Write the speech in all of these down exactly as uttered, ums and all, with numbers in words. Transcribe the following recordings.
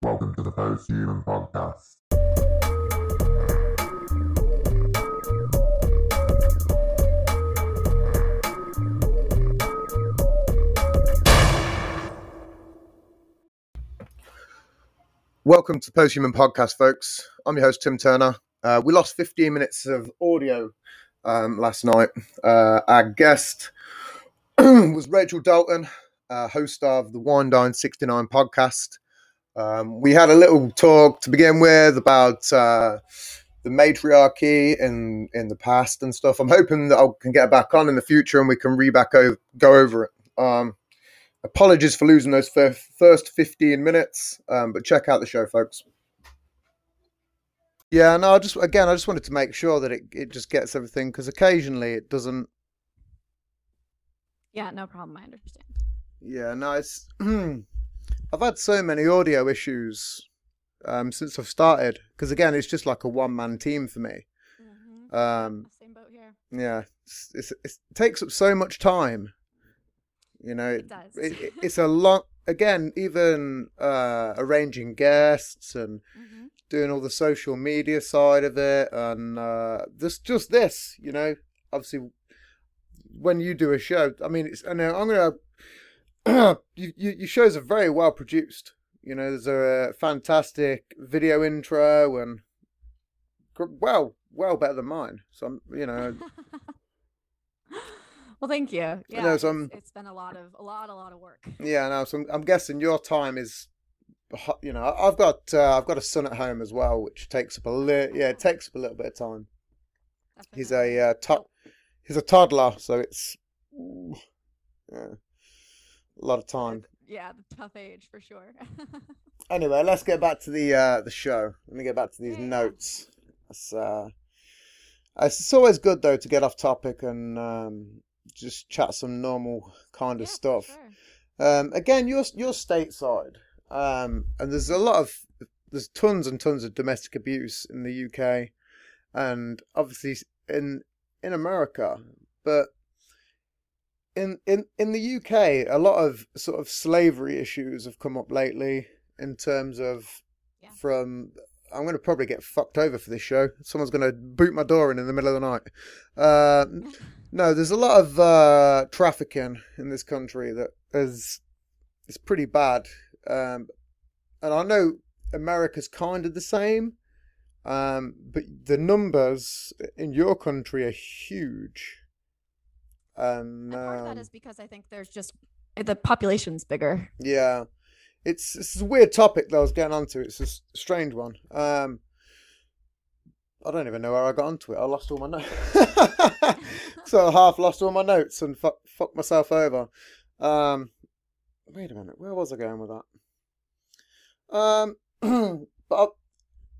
Welcome to the Post-Human Podcast. Welcome to the Post-Human Podcast, folks. I'm your host, Tim Turner. Uh, we lost fifteen minutes of audio um, last night. Uh, our guest was Rachel Dalton, uh, host of the Wine Dine sixty-nine podcast. Um, we had a little talk to begin with about uh, the matriarchy in, in the past and stuff. I'm hoping that I can get back on in the future and we can re back over, go over it. Um, apologies for losing those f- first fifteen minutes, um, but check out the show, folks. Yeah, no, I just again, I just wanted to make sure that it, it just gets everything, because occasionally it doesn't. Yeah, no problem. I understand. Yeah, no, it's... I've had so many audio issues um, since I've started, because again, it's just like a one-man team for me. Mm-hmm. Um, Same boat here. Yeah, it's, it's, it's, it takes up so much time. You know, it, it does. it, it, it's a long. Again, even uh, arranging guests and mm-hmm. doing all the social media side of it, and uh, this just this. You know, obviously, when you do a show, I mean, it's. I know I'm gonna. You, you, your shows are very well produced. You know, there's a fantastic video intro and well, well better than mine. So, I'm, you know. Well, thank you. Yeah, know, so it's, it's been a lot of a lot, a lot of work. Yeah, no. So I'm, I'm guessing your time is, you know, I've got uh, I've got a son at home as well, which takes up a little. Yeah, it takes up a little bit of time. That's he's a uh, to- he's a toddler, so it's. Ooh, yeah. A lot of time. Yeah, the tough age for sure. Anyway, let's get back to the uh, the show. Let me get back to these yeah. notes. It's, uh, it's always good though to get off topic and um, just chat some normal kind of yeah, stuff. Sure. Um, again, you're you're stateside, um, and there's a lot of there's tons and tons of domestic abuse in the U K, and obviously in in America, but. In, in in the U K, a lot of sort of slavery issues have come up lately in terms of yeah. from... I'm going to probably get fucked over for this show. Someone's going to boot my door in in the middle of the night. Uh, no, there's a lot of uh, trafficking in this country that is it's pretty bad. Um, and I know America's kind of the same, um, but the numbers in your country are huge. Um, and part of that is because I think there's just the population's bigger. Yeah, it's it's a weird topic that I was getting onto. It's a strange one. Um, I don't even know where I got onto it. I lost all my notes, so I half lost all my notes and fu- fucked myself over. Um, wait a minute, where was I going with that? Um, but I,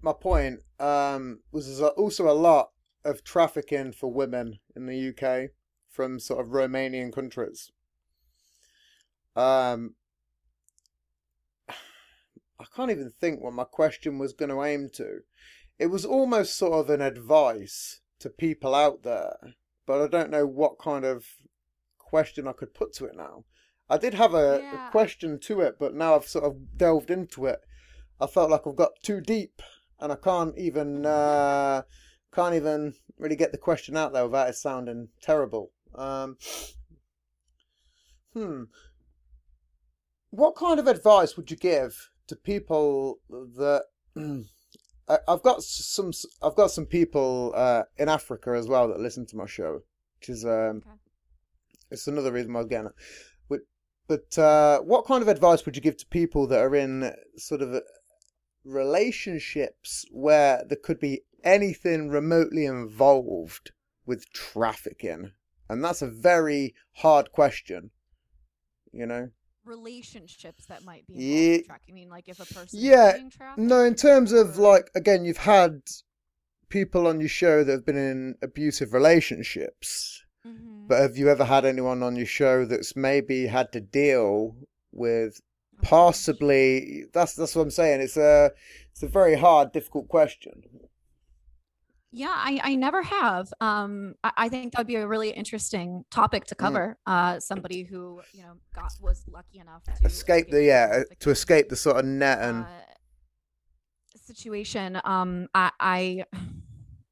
my point um was there's also a lot of trafficking for women in the U K. From sort of Romanian countries. Um, I can't even think what my question was going to aim to. It was almost sort of an advice to people out there, but I don't know what kind of question I could put to it now. I did have a, yeah. a question to it, but now I've sort of delved into it. I felt like I've got too deep, and I can't even uh, can't even really get the question out there without it sounding terrible. Um, hmm. What kind of advice would you give to people that I've got some? I've got some people uh, in Africa as well that listen to my show, which is um, okay. It's another reason why I was getting it. But uh, what kind of advice would you give to people that are in sort of relationships where there could be anything remotely involved with trafficking? And that's a very hard question, you know. Relationships that might be yeah. in track. You mean like if a person yeah. is being trapped? No, in terms of like, again, you've had people on your show that have been in abusive relationships. Mm-hmm. But have you ever had anyone on your show that's maybe had to deal with okay. possibly... That's that's what I'm saying. It's a, it's a very hard, difficult question. Yeah, I, I never have. Um, I, I think that would be a really interesting topic to cover. Mm. Uh, somebody who you know got was lucky enough to escape the yeah to escape the sort of net and uh, situation, um, I, I,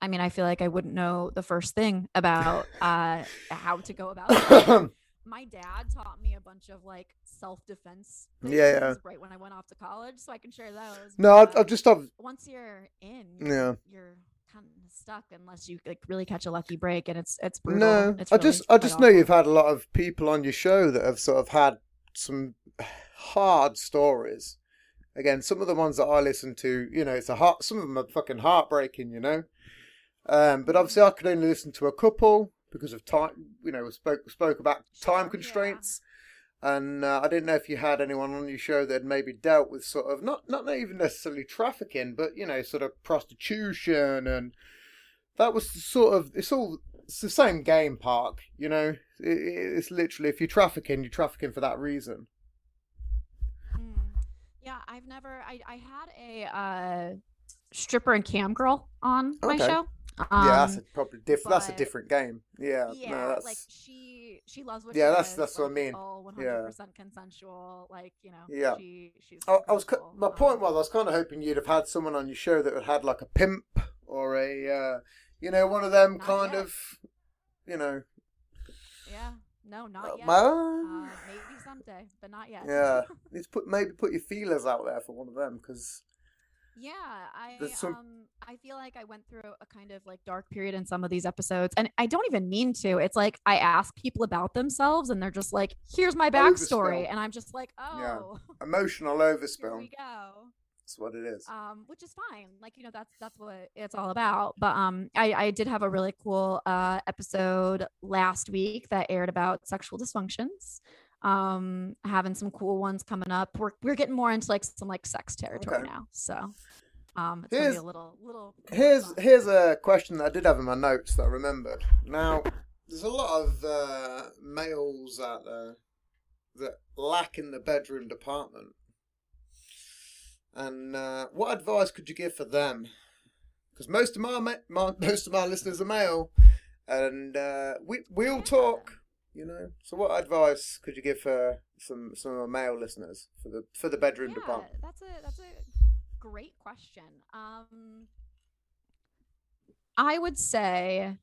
I mean, I feel like I wouldn't know the first thing about uh, how to go about it. My dad taught me a bunch of like self-defense things yeah, yeah. right when I went off to college, so I can share those. No, I've, I've just I've... once you're in, yeah, you're kind of stuck unless you like really catch a lucky break, and it's it's brutal. No, it's really I just I just know awful. You've had a lot of people on your show that have sort of had some hard stories. Again, some of the ones that I listen to, you know, it's a heart. Some of them are fucking heartbreaking, you know. Um, but obviously, I could only listen to a couple. Because of time, you know, we spoke spoke about time constraints, yeah. and uh, I didn't know if you had anyone on your show that had maybe dealt with sort of not not even necessarily trafficking, but you know, sort of prostitution, and that was sort of it's all it's the same game park, you know. It, it's literally if you're trafficking, you're trafficking for that reason. Mm. Yeah, I've never. I I had a uh, stripper and cam girl on okay. my show. Um, yeah, that's a probably diff- but, that's a different game. Yeah, yeah, no, that's... like she she loves what. Yeah, she that's does. That's like, what I mean. All one hundred percent consensual. Like you know. Yeah. She, she's I, I was my point was I was kind of hoping you'd have had someone on your show that had had like a pimp or a uh, you know one of them not kind yet. Of you know. Yeah. No, not uh, yet. My... Uh, maybe someday, but not yet. Yeah, let's put maybe put your feelers out there for one of them because. Yeah, I some... um I feel like I went through a kind of like dark period in some of these episodes, and I don't even mean to. It's like I ask people about themselves, and they're just like, "Here's my backstory," overspill. And I'm just like, "Oh, yeah. Emotional overspill." Here we go. That's what it is. Um, which is fine. Like you know, that's that's what it's all about. But um, I I did have a really cool uh episode last week that aired about sexual dysfunctions. Um, having some cool ones coming up. We're we're getting more into like some like sex territory okay. now. So, um, it's here's, gonna be a little little. Here's fun. Here's a question that I did have in my notes that I remembered. Now, there's a lot of uh, males out there that lack in the bedroom department. And uh, what advice could you give for them? Because most of my, ma- my most of my listeners are male, and uh, we we'll yeah. talk. You know, so what advice could you give for some some of our male listeners for the for the bedroom yeah, department? That's a that's a great question. Um, I would say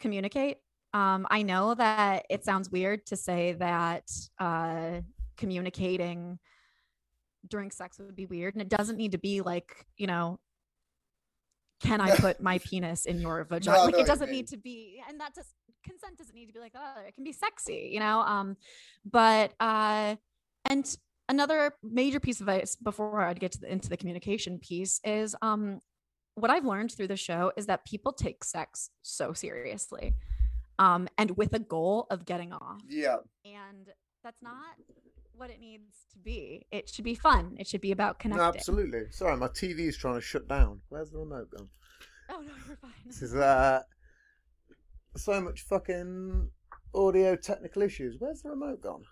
communicate. Um, I know that it sounds weird to say that uh, communicating during sex would be weird, and it doesn't need to be like you know. Can I put my penis in your vagina? No, like no, it doesn't need to be, and that just consent doesn't need to be like, oh, it can be sexy, you know? Um, but, uh, and another major piece of advice before I'd get to the, into the communication piece is, um, what I've learned through the show is that people take sex so seriously, um, and with a goal of getting off. Yeah. And that's not what it needs to be. It should be fun. It should be about connecting. No, absolutely. Sorry, my T V is trying to shut down. Where's the remote gone? Oh no, you're fine. This is uh so much fucking audio technical issues. Where's the remote gone?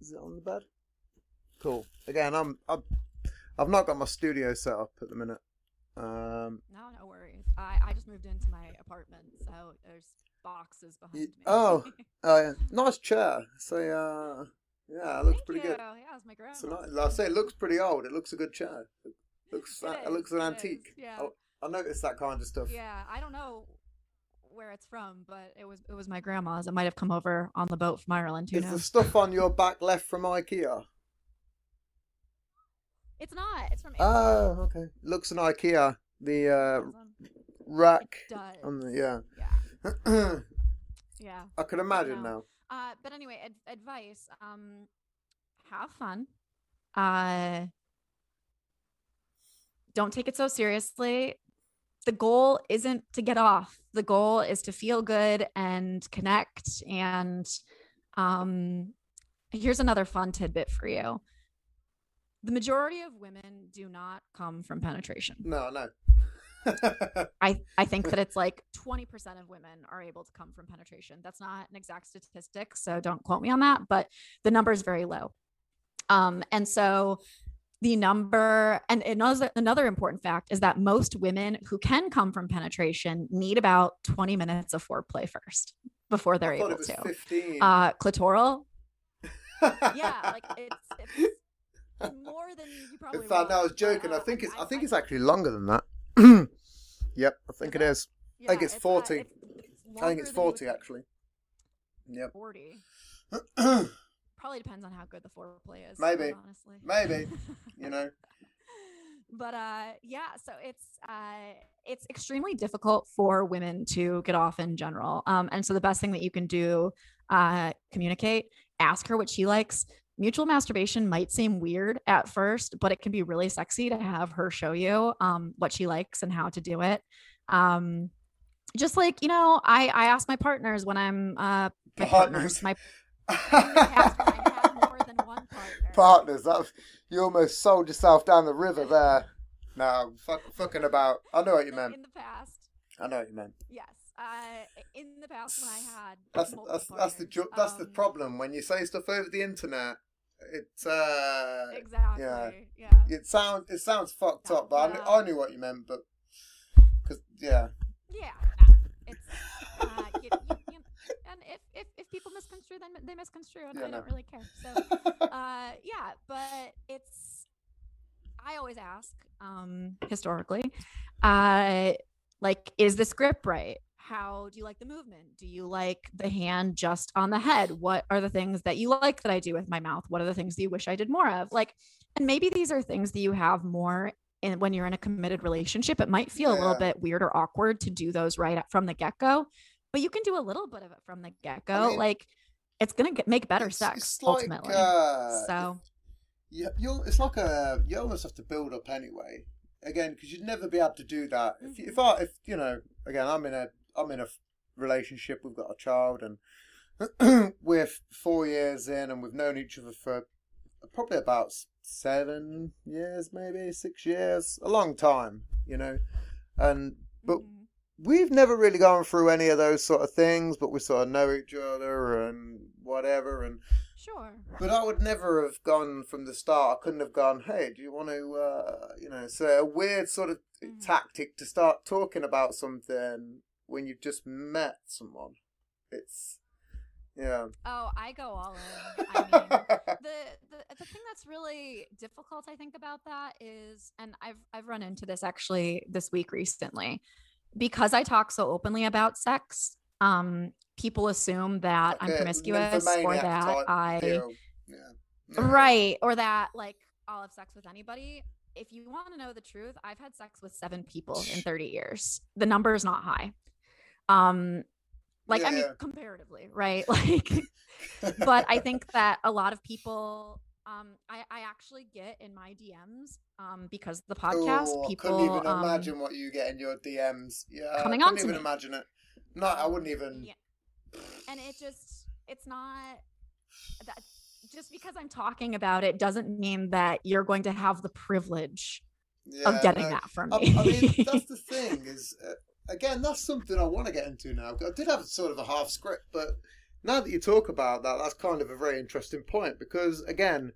Is it on the bed? Cool. Again, I'm I've I've not got my studio set up at the minute. Um, no, no worries. I I just moved into my apartment, so there's. Boxes behind me. Oh, oh yeah. Nice chair. So, uh, yeah, it looks Thank pretty you. Good. Yeah, it was my grandma. So, like I say, it looks pretty old. It looks a good chair. It looks, it, it looks an it antique. Is, yeah. I, I noticed that kind of stuff. Yeah, I don't know where it's from, but it was it was my grandma's. It might have come over on the boat from Ireland. Who is knows? The stuff on your back left from IKEA? It's not. It's from. Oh, Amazon. Okay. Looks an IKEA. The uh, rack. It does. On the, yeah. Yeah. Yeah, I could imagine I now. Uh, but anyway, ad- advice: um, have fun. Uh, don't take it so seriously. The goal isn't to get off. The goal is to feel good and connect. And um, here's another fun tidbit for you: the majority of women do not come from penetration. No, no. I, I think that it's like twenty percent of women are able to come from penetration. That's not an exact statistic, so don't quote me on that, but the number is very low. Um, and so the number, and another, another important fact is that most women who can come from penetration need about twenty minutes of foreplay first before they're able to. fifteen Uh, clitoral. Yeah, like it's, it's more more than you probably. In fact, no, I was joking. I think it's. I think it's actually longer than that. Yep, I think it is. Yeah, I think it's, it's forty. Uh, it's I think it's forty actually. Yep. Forty. Probably depends on how good the foreplay is. Maybe. Honestly. Maybe. You know. But uh, yeah, so it's uh, it's extremely difficult for women to get off in general. Um, and so the best thing that you can do, uh, communicate, ask her what she likes. Mutual masturbation might seem weird at first, but it can be really sexy to have her show you um, what she likes and how to do it. Um, just like, you know, I, I ask my partners when I'm uh, my partners, partners my partners. Partners, that was, you almost sold yourself down the river there. No, fuck, fucking about. I know what you meant. In the past, I know what you meant. Yes, uh, in the past when I had. That's that's, that's the ju- that's um, the problem when you say stuff over the internet. It's uh, exactly yeah. yeah. It sounds it sounds fucked yeah, up, but yeah. I, knew, I knew what you meant, but because yeah. Yeah, it's uh, you, you, you, and if if if people misconstrue, then they misconstrue, and yeah, I no. don't really care. So. Uh, yeah, but it's, I always ask, um, historically, uh, like, is this grip right? How do you like the movement? Do you like the hand just on the head? What are the things that you like that I do with my mouth? What are the things that you wish I did more of? Like, and maybe these are things that you have more in when you're in a committed relationship. It might feel yeah. a little bit weird or awkward to do those right from the get-go, but you can do a little bit of it from the get-go. I mean- like, it's gonna get, make better it's, sex it's like, ultimately. Uh, so, yeah, you it's like a you almost have to build up anyway. Again, because you'd never be able to do that if mm-hmm. if I if you know. Again, I'm in a I'm in a relationship. We've got a child, and we're four years in, and we've known each other for probably about seven years, maybe six years, a long time, you know. And but. Mm-hmm. We've never really gone through any of those sort of things, but we sort of know each other and whatever. And sure. But I would never have gone from the start. I couldn't have gone, hey, do you want to, uh, you know, so a weird sort of mm. tactic to start talking about something when you've just met someone. It's, yeah. Oh, I go all in. I mean, the, the the thing that's really difficult, I think, about that is, and I've I've run into this actually this week recently. Because I talk so openly about sex, um, people assume that okay. I'm promiscuous or that I, yeah. Yeah. right, or that like I'll have sex with anybody. If you want to know the truth, I've had sex with seven people in thirty years. The number is not high. Um, like, yeah. I mean, comparatively, right? Like, but I think that a lot of people, um, I, I actually get in my D Ms. Um, because the podcast, oh, people couldn't even um, imagine what you get in your D Ms. Yeah, coming on to me. I couldn't even imagine it. No, I wouldn't even. Yeah. And it just—it's not that just because I'm talking about it doesn't mean that you're going to have the privilege yeah, of getting no. that from me. I, I mean, that's the thing. Is uh, again, that's something I want to get into now. I did have sort of a half script, but now that you talk about that, that's kind of a very interesting point because again.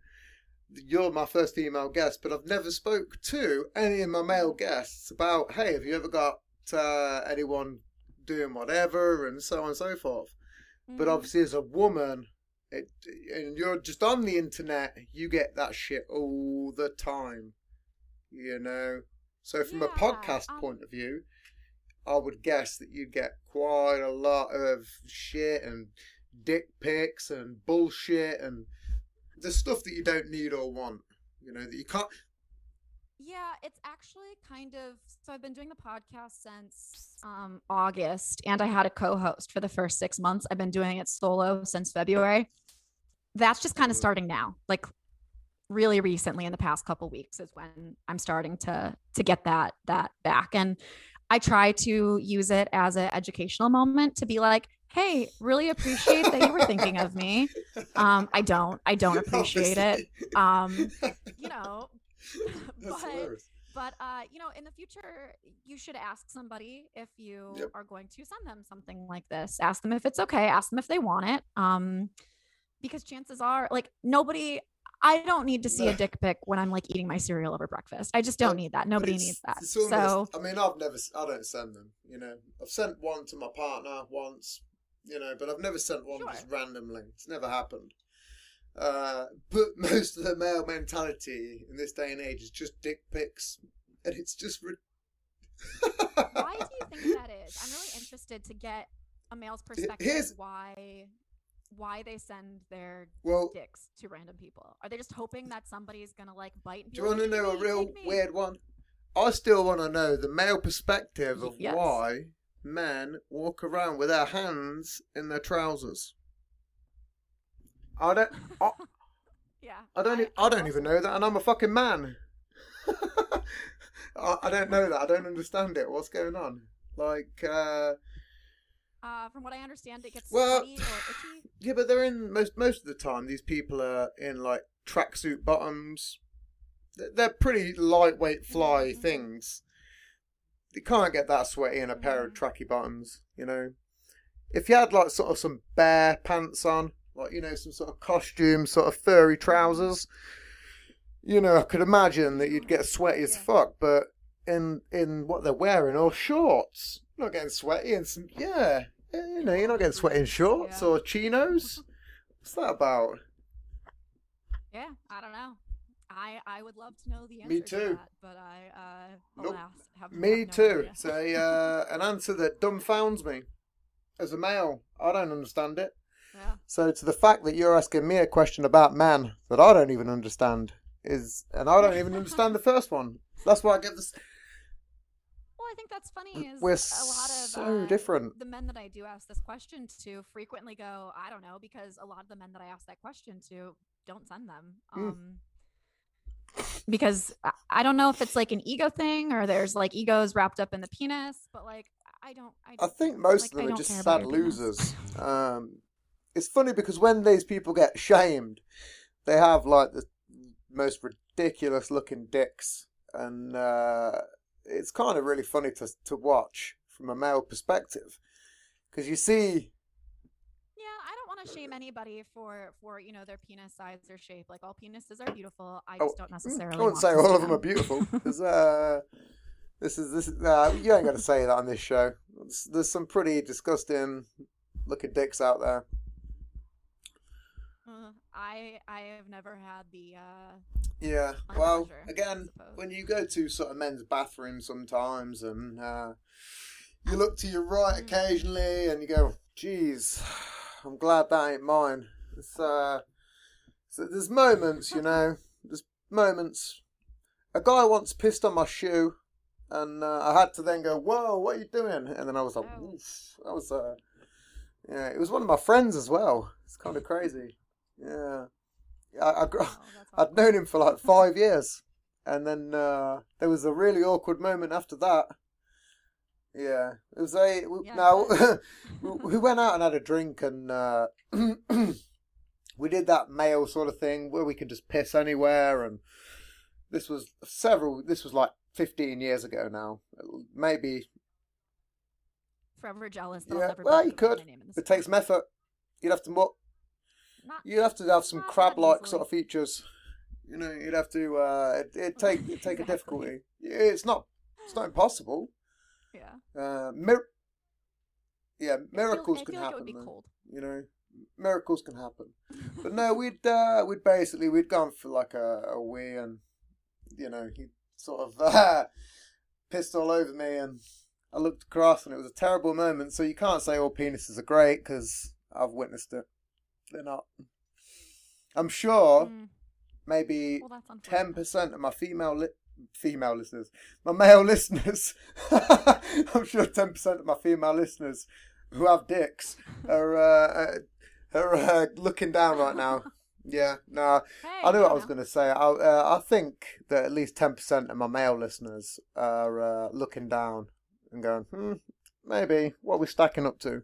You're my first female guest, but I've never spoke to any of my male guests about, hey, have you ever got uh, anyone doing whatever and so on and so forth. Mm-hmm. But obviously as a woman, it, and you're just on the internet, you get that shit all the time, you know? So from yeah, a podcast um... point of view, I would guess that you get quite a lot of shit and dick pics and bullshit and the stuff that you don't need or want, you know, that you can't. Yeah, it's actually kind of, so I've been doing the podcast since um, August, and I had a co-host for the first six months. I've been doing it solo since February. That's just kind of starting now, like really recently in the past couple of weeks is when I'm starting to to get that that back. And I try to use it as an educational moment to be like, hey, really appreciate that you were thinking of me. Um, I don't, I don't appreciate Obviously. it. Um, you know, but, but, uh, you know, in the future, you should ask somebody if you yep. are going to send them something like this, ask them if it's okay, ask them if they want it. Um, because chances are like nobody, I don't need to see no. a dick pic when I'm like eating my cereal over breakfast. I just don't um, need that. Nobody needs that. Almost, so, I mean, I've never, I don't send them, you know, I've sent one to my partner once, you know, but I've never sent one sure. just randomly. It's never happened. Uh, but most of the male mentality in this day and age is just dick pics, and it's just. Re- Why do you think that is? I'm really interested to get a male's perspective. Here's... Why, why they send their well, dicks to random people? Are they just hoping that somebody's gonna like bite? And do you want to know a real weird one? I still want to know the male perspective of yes. why men walk around with their hands in their trousers. I don't. I, yeah. I don't. I, I don't I even know that, and I'm a fucking man. I, I don't know that. I don't understand it. What's going on? Like. Uh, uh, from what I understand, it gets well, sweaty or itchy. Yeah, but they're in most most of the time. These people are in like tracksuit bottoms. They're pretty lightweight fly mm-hmm. things. You can't get that sweaty in a mm-hmm. pair of tracky bottoms, you know. If you had like sort of some bear pants on, like, you know, some sort of costume, sort of furry trousers, you know, I could imagine that you'd get sweaty yeah. as fuck. But in in what they're wearing, or shorts, you're not getting sweaty in some, yeah, you know, you're not getting sweaty in shorts yeah. or chinos. What's that about? Yeah, I don't know. I, I would love to know the answer me too. to that, but I uh, nope. alas, have Me have no too. Idea. It's a, uh, an answer that dumbfounds me as a male. I don't understand it. Yeah. So to the fact that you're asking me a question about man that I don't even understand is, and I don't even understand the first one. That's why I get this. Well, I think that's funny. Is We're a lot of, so uh, different. The men that I do ask this question to frequently go, I don't know, because a lot of the men that I ask that question to don't send them. Um, mm. Because I don't know if it's like an ego thing or there's like egos wrapped up in the penis, but like I don't. I, don't, I think most like, of them I are just sad losers. Um, it's funny because when these people get shamed, they have like the most ridiculous looking dicks, and uh, it's kind of really funny to to watch from a male perspective because you see. Shame anybody for for you know their penis size or shape. Like all penises are beautiful. I just oh, don't necessarily. I wouldn't say all of them, them are beautiful. Uh, this is this. Is, uh, you ain't gonna say that on this show. It's, there's some pretty disgusting looking dicks out there. Uh, I I have never had the. Uh, yeah. Well, pleasure, again, when you go to sort of men's bathrooms sometimes, and uh, you look to your right mm-hmm. occasionally, and you go, "Geez, I'm glad that ain't mine." It's, uh, so there's moments, you know. There's moments. A guy once pissed on my shoe, and uh, I had to then go, "Whoa, what are you doing?" And then I was like, "Oof." That was, uh, yeah. It was one of my friends as well. It's kind of crazy. Yeah, I, I, oh, I'd known him for like five years, and then uh, there was a really awkward moment after that. Yeah, it was a. We, yeah. Now we went out and had a drink, and uh, we did that male sort of thing where we could just piss anywhere. And this was several. This was like fifteen years ago now, maybe. Forever jealous. That yeah. I'll never well, you could. It takes some effort. You'd have to more. You'd have to have some crab-like sort of features. You know, you'd have to. Uh, it it'd take it'd take exactly. a difficulty. It's not. It's not impossible. Yeah. Uh, mir- yeah, miracles I feel, I feel can like happen. It would be cold. You know, miracles can happen. But no, we'd uh, we'd basically we'd gone for like a, a wee, and you know he sort of uh, pissed all over me, and I looked across, and it was a terrible moment. So you can't say all penises are great because I've witnessed it. They're not. I'm sure mm. maybe ten percent of my female lit. female listeners my male listeners I'm sure ten percent of my female listeners who have dicks are uh, are uh, looking down right now. Yeah, no, nah, hey, I knew what know. I was going to say. I uh, I think that at least ten percent of my male listeners are uh, looking down and going, hmm, maybe what are we stacking up to?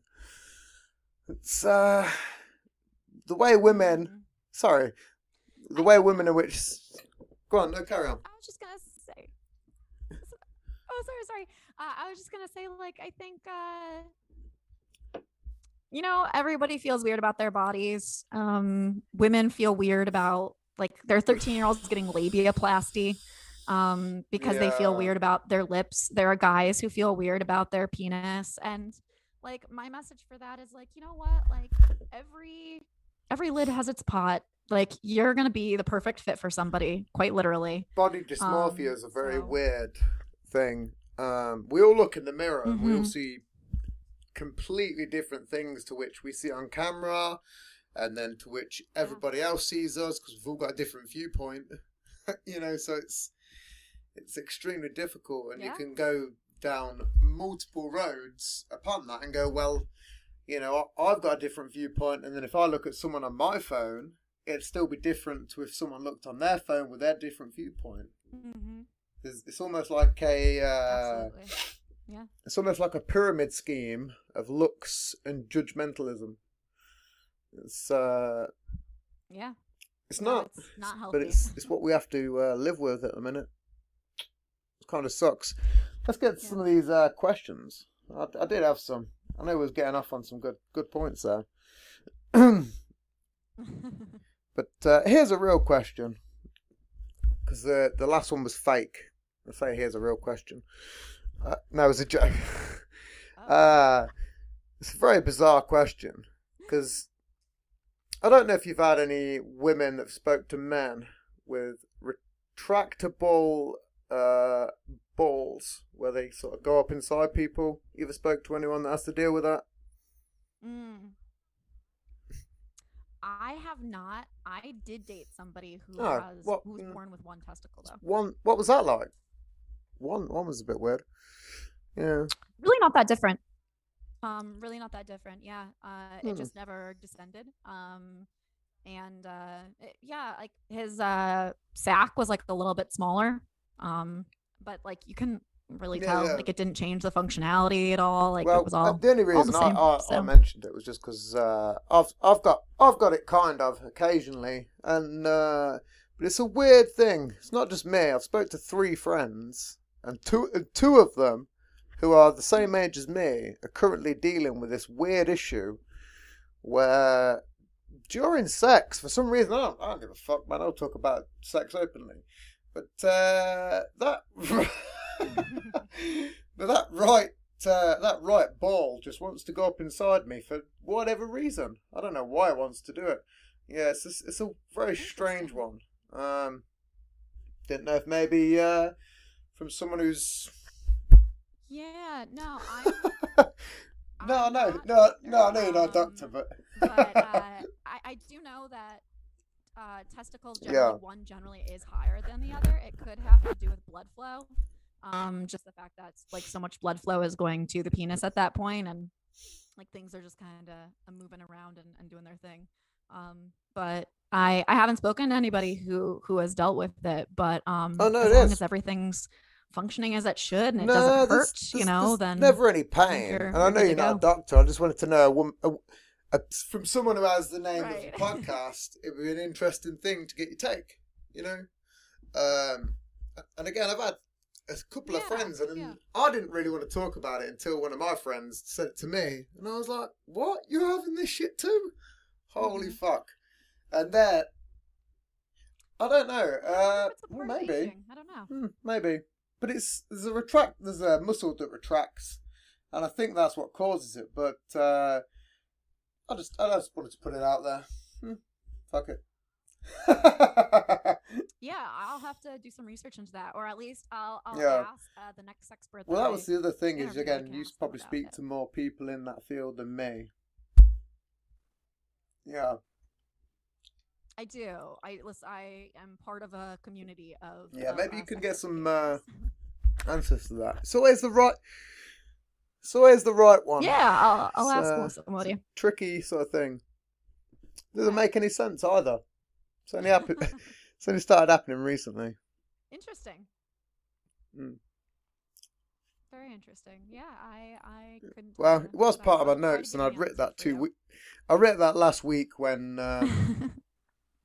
It's uh, the way women mm-hmm. sorry the way women in which go on no carry on I was just gonna say oh sorry sorry uh, I was just gonna say like I think uh you know everybody feels weird about their bodies. Um women feel weird about like their thirteen year olds getting labiaplasty um because yeah. they feel weird about their lips. There are guys who feel weird about their penis, and like my message for that is like, you know what, like every every lid has its pot. Like, you're going to be the perfect fit for somebody, quite literally. Body dysmorphia um, is a very so. weird thing. Um, we all look in the mirror mm-hmm. and we all see completely different things to which we see on camera and then to which everybody yeah. else sees us, because we've all got a different viewpoint. You know, so it's it's extremely difficult, and yeah. you can go down multiple roads upon that and go, well, you know, I've got a different viewpoint, and then if I look at someone on my phone, it'd still be different to if someone looked on their phone with their different viewpoint. Mm-hmm. It's, it's almost like a uh, yeah. It's almost like a pyramid scheme of looks and judgmentalism. It's uh, yeah, it's no, not, it's not healthy. But it's it's what we have to uh, live with at the minute. It kind of sucks. Let's get yeah. some of these uh, questions. I, I did have some. I know we was getting off on some good good points there. But uh, here's a real question, because the the last one was fake. I say here's a real question. Uh, no, it's a joke. Oh. Uh, it's a very bizarre question, because I don't know if you've had any women that have spoke to men with retractable uh, balls, where they sort of go up inside people. You ever spoke to anyone that has to deal with that? Mm. I have not. I did date somebody who, oh, has, what, who was born with one testicle, though. One. What was that like? One. One was a bit weird. Yeah. Really not that different. Um. Really not that different. Yeah. Uh. Hmm. It just never descended. Um. And uh. It, yeah. Like his uh sack was like a little bit smaller. Um. But like you couldn't really tell. Yeah, yeah. Like it didn't change the functionality at all. Like well, it was all the only reason the same, I, I, so. I mentioned it was just because uh, I've I've got I've got it kind of occasionally, and uh, but it's a weird thing. It's not just me. I've spoke to three friends, and two and two of them, who are the same age as me, are currently dealing with this weird issue, where during sex, for some reason, I don't, I don't give a fuck, man. I'll talk about sex openly. But uh, that, but that right, uh, that right ball just wants to go up inside me for whatever reason. I don't know why it wants to do it. Yeah, it's a, it's a very strange one. Um, didn't know if maybe uh, from someone who's. Yeah. No. I'm, I'm no, no, no, no, no, you're not a doctor, but. But uh, I, I do know that. Uh, testicles, generally, yeah. one generally is higher than the other. It could have to do with blood flow. Um, just the fact that like so much blood flow is going to the penis at that point, and like things are just kind of moving around and, and doing their thing. Um, but I I haven't spoken to anybody who who has dealt with it. But um, oh, no, as it long is. as everything's functioning as it should and it no, doesn't hurt, there's, you know, there's then never any pain. And I know you're not a doctor. I just wanted to know a woman. A, Uh, from someone who has the name right. of the podcast, it would be an interesting thing to get your take, you know. Um, and again, I've had a couple yeah, of friends, and yeah. I didn't really want to talk about it until one of my friends said it to me, and I was like, "What? You're having this shit too? Holy mm-hmm. fuck!" And then I don't know. Uh, well, maybe I don't know. Hmm, maybe, but it's there's a retract. There's a muscle that retracts, and I think that's what causes it. But uh, I just, I just wanted to put it out there. Hmm. Fuck it. Yeah, I'll have to do some research into that, or at least I'll, I'll yeah. ask uh, the next expert. Well, that was the other thing is, again, you probably speak it. to more people in that field than me. Yeah. I do. I listen, I am part of a community of. Yeah, um, maybe you uh, can get some uh, answers to that. So where's the right... It's always the right one. Yeah, I'll, I'll ask uh, somebody. Tricky sort of thing. Doesn't make any sense either. It's only happen- It's only started happening recently. Interesting. Mm. Very interesting. Yeah, I, I couldn't. Well, it was part of my notes, and I'd written that two week. I wrote that last week when um,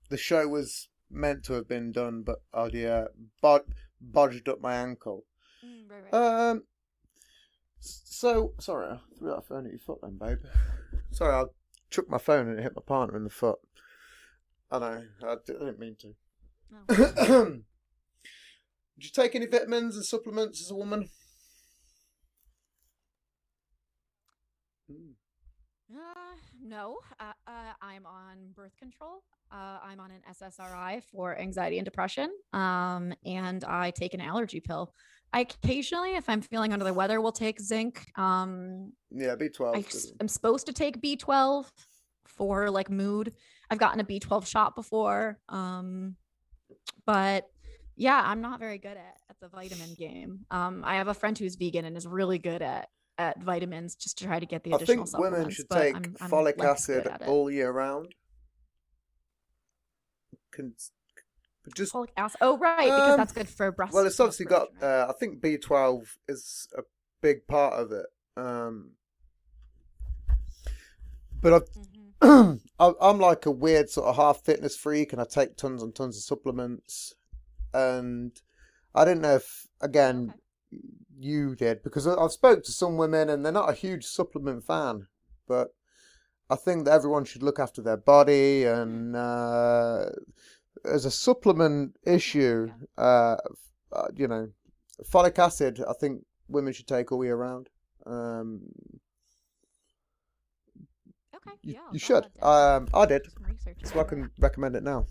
the show was meant to have been done, but I'd uh, bod- bodged up my ankle. Mm, right, right. Um. So, sorry, I threw that phone at your foot then, babe. Sorry, I chucked my phone and it hit my partner in the foot. I know, I didn't mean to. Oh. Did you take any vitamins and supplements as a woman? Uh, no, uh, uh, I'm on birth control. Uh, I'm on an S S R I for anxiety and depression. Um, and I take an allergy pill. I occasionally, if I'm feeling under the weather, will take zinc. Um, yeah, B twelve. I, I'm supposed to take B twelve for like mood. I've gotten a B twelve shot before. Um, but yeah, I'm not very good at, at the vitamin game. Um, I have a friend who's vegan and is really good at at vitamins just to try to get the additional supplements. I think women should take I'm, I'm folic acid all year round. Can, just folic acid. Oh, right, um, because that's good for breast. Well, it's obviously got. Uh, I think B twelve is a big part of it. Um, but I've, mm-hmm. I, I'm like a weird sort of half fitness freak, and I take tons and tons of supplements. And I don't know if again. Okay. You did, because I've spoke to some women and they're not a huge supplement fan, but I think that everyone should look after their body. And uh, as a supplement issue, uh, you know, folic acid, I think women should take all year round. Um, okay, you, yeah, you should. Um, I did, so I can recommend it now.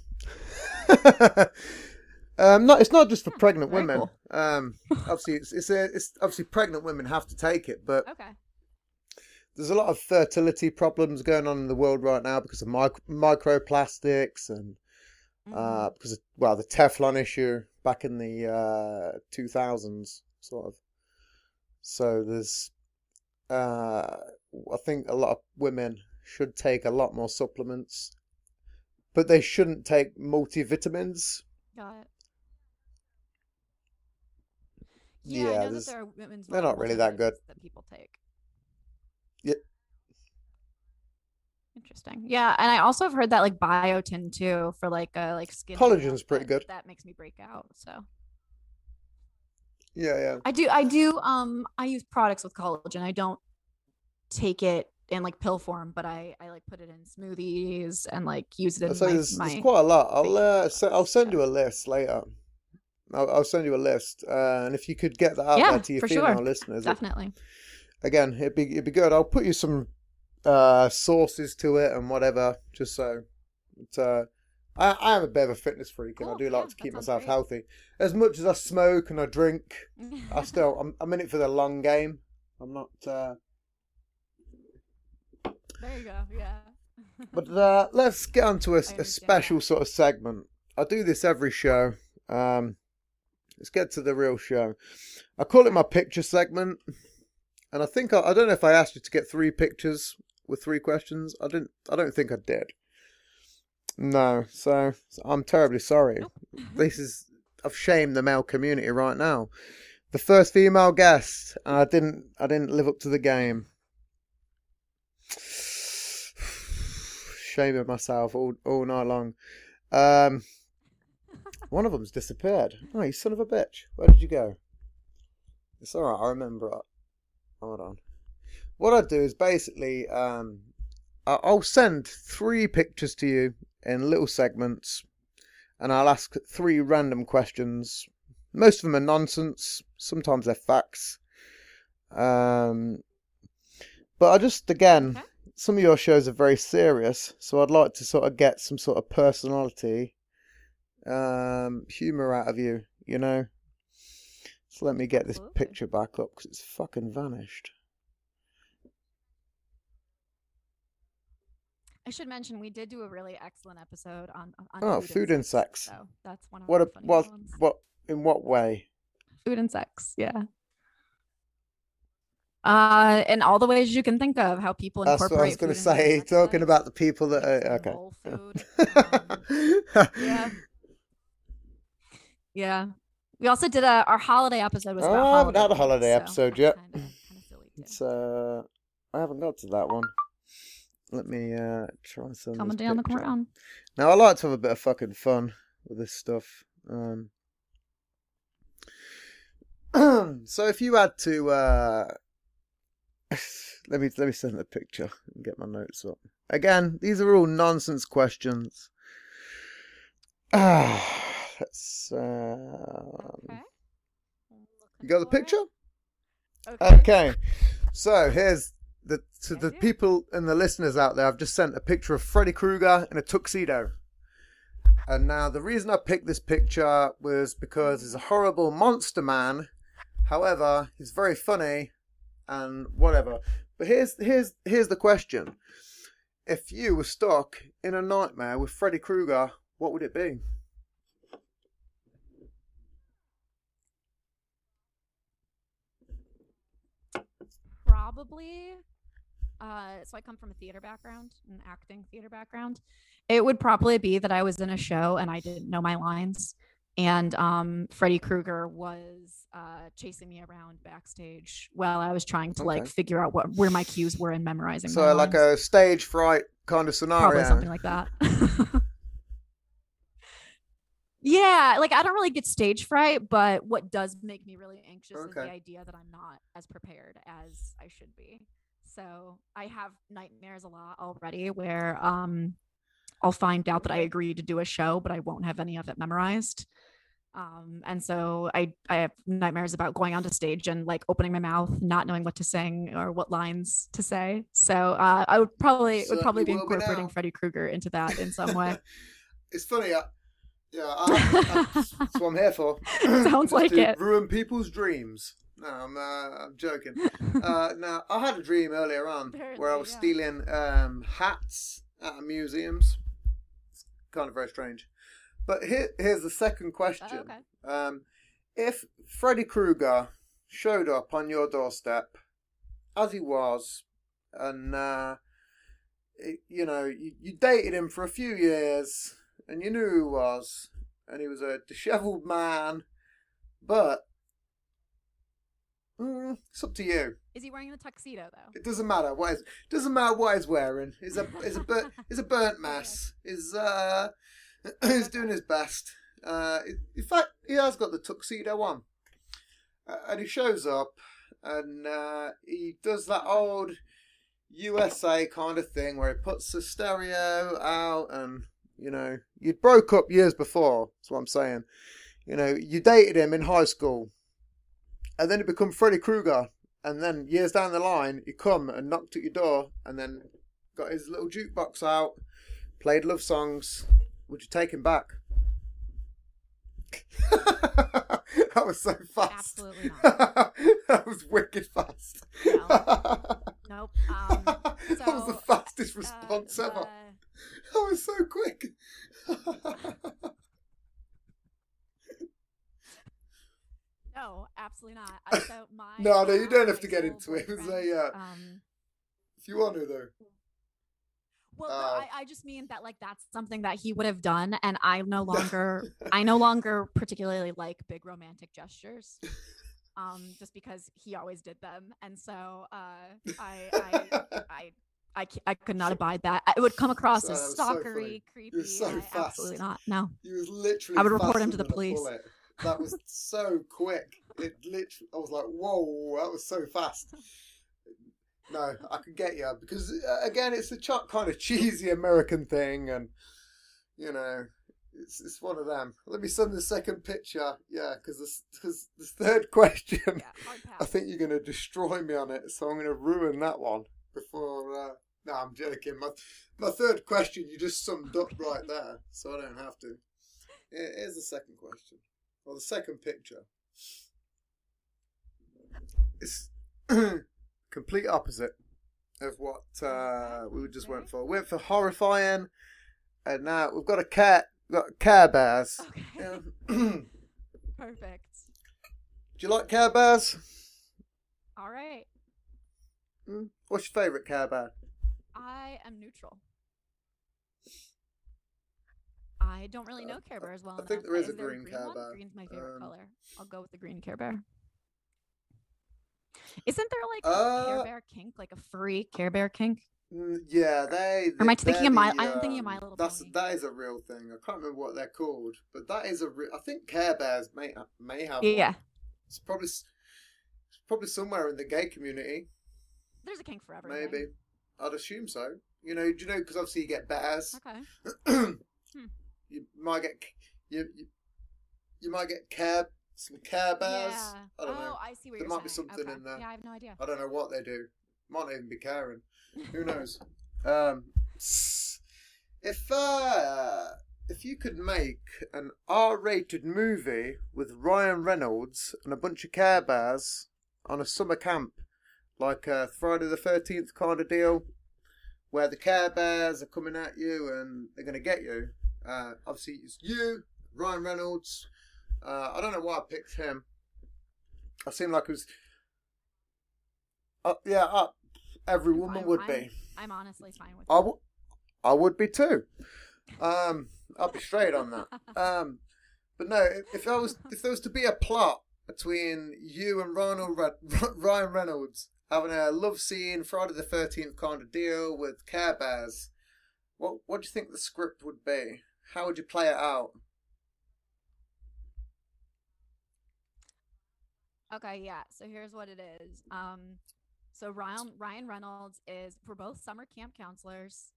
Um, not, it's not just for yeah, pregnant women. Cool. Um, obviously, it's it's, a, it's obviously pregnant women have to take it, but okay. There's a lot of fertility problems going on in the world right now because of micro, microplastics and mm-hmm. uh, because of, well, the Teflon issue back in the uh, two thousands, sort of. So there's, uh, I think a lot of women should take a lot more supplements, but they shouldn't take multivitamins. Got it. Yeah, yeah I know that there are women's they're not really that good that people take. Yeah. Interesting. Yeah, and I also have heard that like biotin too for like uh like skin. Collagen's pretty good. That makes me break out. So. Yeah, yeah. I do. I do. Um, I use products with collagen. I don't take it in like pill form, but I, I like put it in smoothies and like use it in so my, there's, my... There's quite a lot. I'll uh, so I'll send you a list later. I'll, I'll send you a list, uh, and if you could get that out yeah, there to your female sure. listeners, definitely. It, again, it'd be it'd be good. I'll put you some uh, sources to it and whatever, just so. It's, uh, I I am a bit of a fitness freak, and cool, I do like yeah, to keep myself great. healthy. As much as I smoke and I drink, I still I'm I'm in it for the long game. I'm not. Uh, There you go, yeah. But uh, let's get on to a, a special that. sort of segment. I do this every show. Um, let's get to the real show. I call it my picture segment. And I think, I, I don't know if I asked you to get three pictures with three questions. I didn't. I don't think I did. No, so, so I'm terribly sorry. Nope. This is, I've shamed the male community right now. The first female guest, and I didn't, I didn't live up to the game. Shaming myself all, all night long. Um, one of them's disappeared. Oh, you son of a bitch. Where did you go? It's alright, I remember it. Hold on. What I do is basically, um, I'll send three pictures to you in little segments, and I'll ask three random questions. Most of them are nonsense. Sometimes they're facts. Um, but I just, again... Okay. Some of your shows are very serious, so I'd like to sort of get some sort of personality, um, humour out of you, you know? So let me get this Absolutely. picture back up, because it's fucking vanished. I should mention, we did do a really excellent episode on, on oh, food, food and sex. So that's one of what, a, what, what in what way? Food and sex, yeah. Uh, in all the ways you can think of, how people incorporate. That's what I was going to say. Talking about the people that are, okay. Whole food. um, yeah, yeah. We also did a our holiday episode. Was oh, about I haven't had a holiday so episode yet. Kind of, kind of silly too. It's uh, I haven't got to that one. Let me uh try some. Coming down picture. the ground. Now I like to have a bit of fucking fun with this stuff. Um. So if you had to uh. Let me let me send the picture and get my notes up. Again, these are all nonsense questions. Ah, let's. Uh, okay. You got the picture? Okay. okay. So here's The, to I the do. people and the listeners out there, I've just sent a picture of Freddy Krueger in a tuxedo. And now the reason I picked this picture was because he's a horrible monster man. However, he's very funny and whatever. But here's here's here's the question. If you were stuck in a nightmare with Freddy Krueger, what would it be? Probably... Uh, so I come from a theater background, an acting theater background. It would probably be that I was in a show and I didn't know my lines. And um, Freddy Krueger was uh, chasing me around backstage while I was trying to okay. like figure out what where my cues were and memorizing. So my like lines. A stage fright kind of scenario. Probably something like that. Yeah, like I don't really get stage fright, but what does make me really anxious okay. is the idea that I'm not as prepared as I should be. So I have nightmares a lot already where um, I'll find out that I agreed to do a show, but I won't have any of it memorized. Um, and so I, I have nightmares about going onto stage and like opening my mouth, not knowing what to sing or what lines to say. So uh, I would probably so would probably be incorporating Freddy Krueger into that in some way. It's funny. I, yeah, I, I, that's what I'm here for. Sounds like it. Ruin people's dreams. No, I'm, uh, I'm joking. Uh, now, I had a dream earlier on Apparently, where I was yeah. stealing um, hats out of museums. It's kind of very strange. But here, here's the second question. Oh, okay. Um, if Freddy Krueger showed up on your doorstep, as he was, and, uh, it, you know, you, you dated him for a few years, and you knew who he was, and he was a disheveled man, but... Mm, it's up to you. Is he wearing a tuxedo though? It doesn't matter. What is, doesn't matter what he's wearing. He's a is a burnt is a burnt mass. Is uh he's doing his best. Uh, in fact, he has got the tuxedo on, uh, and he shows up, and uh, he does that old U S A kind of thing where he puts the stereo out, and you know you broke up years before. That's what I'm saying. You know you dated him in high school. And then it become Freddy Krueger. And then years down the line, you come and knocked at your door and then got his little jukebox out, played love songs. Would you take him back? That was so fast. Absolutely not. That was wicked fast. No. Nope. Um, so, that was the fastest response uh, ever. Uh... That was so quick. No, absolutely not. I, so my no, no, you don't have to get into it. It was a, uh, um, if you want to, though. Well, uh, no, I, I just mean that, like, that's something that he would have done, and I no longer, I no longer particularly like big romantic gestures, um, just because he always did them, and so uh, I, I, I, I, I could not abide that. It would come across so, as stalkery, so creepy. So I, absolutely not. No, he was literally. I would report him to the police. That was so quick. It literally, I was like, whoa, that was so fast. No, I could get you. Because, again, it's a ch- kind of cheesy American thing. And, you know, it's it's one of them. Let me send the second picture. Yeah, because this, this third question, yeah, I think you're going to destroy me on it. So I'm going to ruin that one before... Uh... No, I'm joking. My, my third question, you just summed up right there. So I don't have to. Here's the second question. Well, the second picture. It's complete opposite of what uh, we just went for. We went for horrifying, and now we've got a cat. We've got Care Bears. Okay. Yeah. Perfect. Do you like Care Bears? All right. What's your favourite Care Bear? I am neutral. I don't really know Care Bears well I enough. I think there is, is a there green, green Care Bear. One? Green's my favorite um, color. I'll go with the green Care Bear. Isn't there like uh, a Care Bear kink, like a furry Care Bear kink? Yeah, they. Or am I thinking of my? Um, I'm thinking of My Little that's, Pony. That is a real thing. I can't remember what they're called, but that is a. Re- I think Care Bears may may have. Yeah. One. It's probably it's probably somewhere in the gay community. There's a kink for everything. Maybe, I'd assume so. You know, do you know? Because obviously you get bears. Okay. hmm. You might get you, you you might get care some Care Bears. Yeah. I don't oh, know. I see what there you're might saying. Be something okay. in there. Yeah, I have no idea. I don't know what they do. Might not even be Karen. Who knows? um, if uh, if you could make an R-rated movie with Ryan Reynolds and a bunch of Care Bears on a summer camp, like a Friday the thirteenth kind of deal, where the Care Bears are coming at you and they're going to get you. Uh, obviously, it's you, Ryan Reynolds. Uh, I don't know why I picked him. I seemed like it was... Uh, yeah, uh, every woman I, would I'm, be. I'm honestly fine with that. I, w- I would be too. Um, I'll be straight on that. Um, but no, if, if I was, if there was to be a plot between you and Ronald Re- Ryan Reynolds having a love scene, Friday the thirteenth kind of deal with Care Bears, what what do you think the script would be? How would you play it out? Okay, yeah. So here's what it is. Um, so Ryan Ryan Reynolds is, we're both summer camp counselors,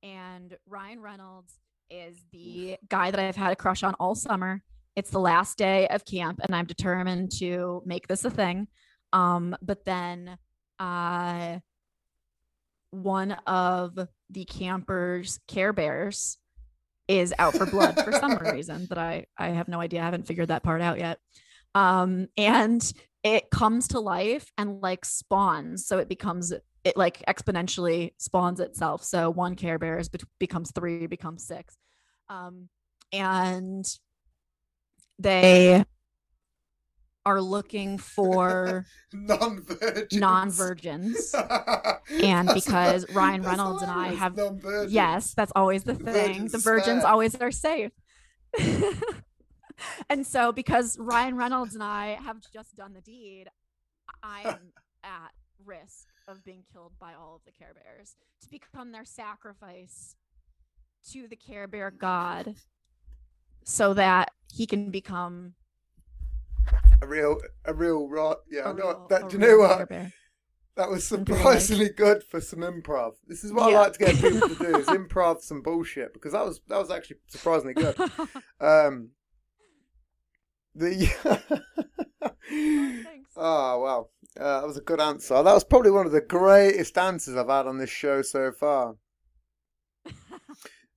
and Ryan Reynolds is the guy that I've had a crush on all summer. It's the last day of camp, and I'm determined to make this a thing. Um, but then uh, one of the campers' Care Bears is out for blood for some reason that I, I have no idea. I haven't figured that part out yet. Um, and it comes to life and like spawns. So it becomes, it like exponentially spawns itself. So one Care Bear is be- becomes three, becomes six. Um, and they are looking for non-virgins. non-virgins. And that's because not, Ryan Reynolds and I have, yes, that's always the thing. The virgins always are safe. And so because Ryan Reynolds and I have just done the deed, I'm at risk of being killed by all of the Care Bears to become their sacrifice to the Care Bear God so that he can become a real, a real right. Yeah, real, that, do you know what? That was surprisingly good for some improv. This is what yeah. I like to get people to do, is improv some bullshit, because that was, that was actually surprisingly good. Um, The oh, oh wow, uh, that was a good answer. That was probably one of the greatest answers I've had on this show so far.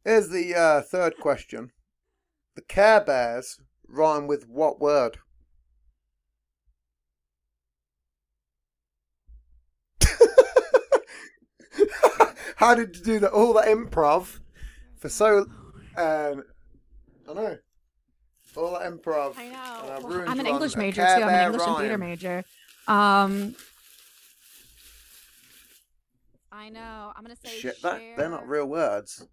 Here's the uh, third question: the Care Bears rhyme with what word? How did you do that? All that improv for so? Um, I don't know. All that improv. I know. Well, I'm an English major too. I'm an English and theater major. Um, I know. I'm gonna say shit. Share... That, they're not real words.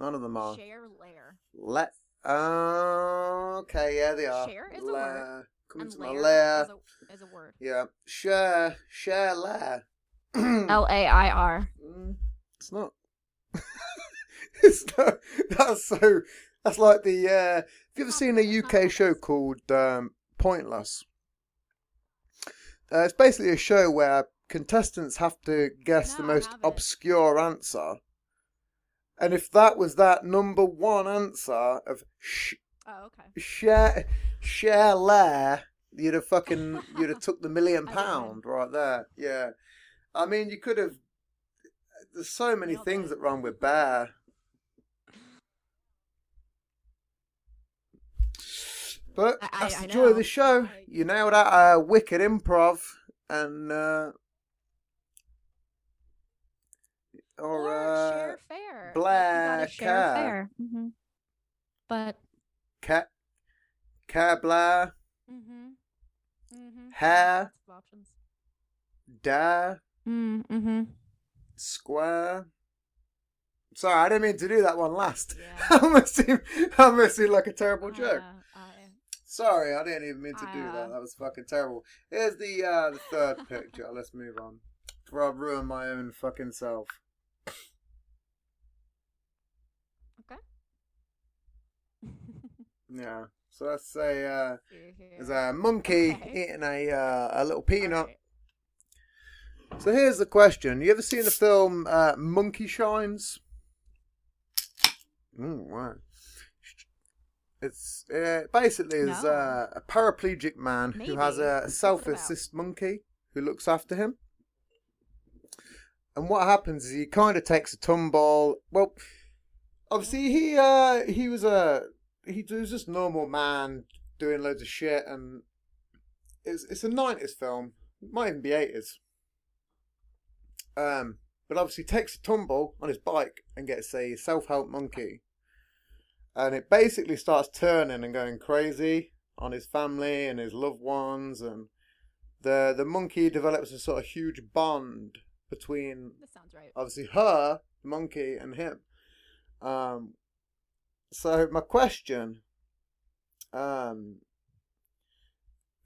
None of them are. Share layer. Let. Oh, uh, okay. Yeah, they are. Share is lair. A word. Come and to lair my lair. Is a, is a word. Yeah. Share. Share lair. L A I R. It's not. It's not. That's so. That's like the, uh, have you ever seen a U K show called um, Pointless? Uh, it's basically a show where contestants have to guess no, the most obscure answer. And if that was that number one answer of sh- oh, okay. share, share lair, you'd have fucking, you'd have took the million pound right there. Yeah. I mean, you could have, there's so many okay. things that run with bear. But I, that's I, the I joy know. Of the show. You nailed out a uh, wicked improv, and uh, or uh, share fair. Blair share fair. Mm-hmm. But cat, cat Blair, mm-hmm. Mm-hmm. hair, da, mm-hmm. square. Sorry, I didn't mean to do that one last. Yeah. I must seem, I must seem like a terrible uh, joke. Sorry, I didn't even mean to do uh, that. That was fucking terrible. Here's the uh, the third picture. Let's move on. Before I ruin my own fucking self. Okay. Yeah. So let's say uh, there's a monkey okay. eating a uh, a little peanut. Right. So here's the question. You ever seen the film uh, Monkey Shines? Mm, wow. It's uh, basically no. is uh, a paraplegic man Maybe. Who has a self-assist monkey who looks after him. And what happens is he kind of takes a tumble. Well, obviously he uh, he was a he was just a normal man doing loads of shit, and it's it's a nineties film, it might even be eighties. Um, but obviously he takes a tumble on his bike and gets a self-help monkey, and it basically starts turning and going crazy on his family and his loved ones, and the the monkey develops a sort of huge bond between that sounds right. obviously her, the monkey, and him. Um, so my question, um,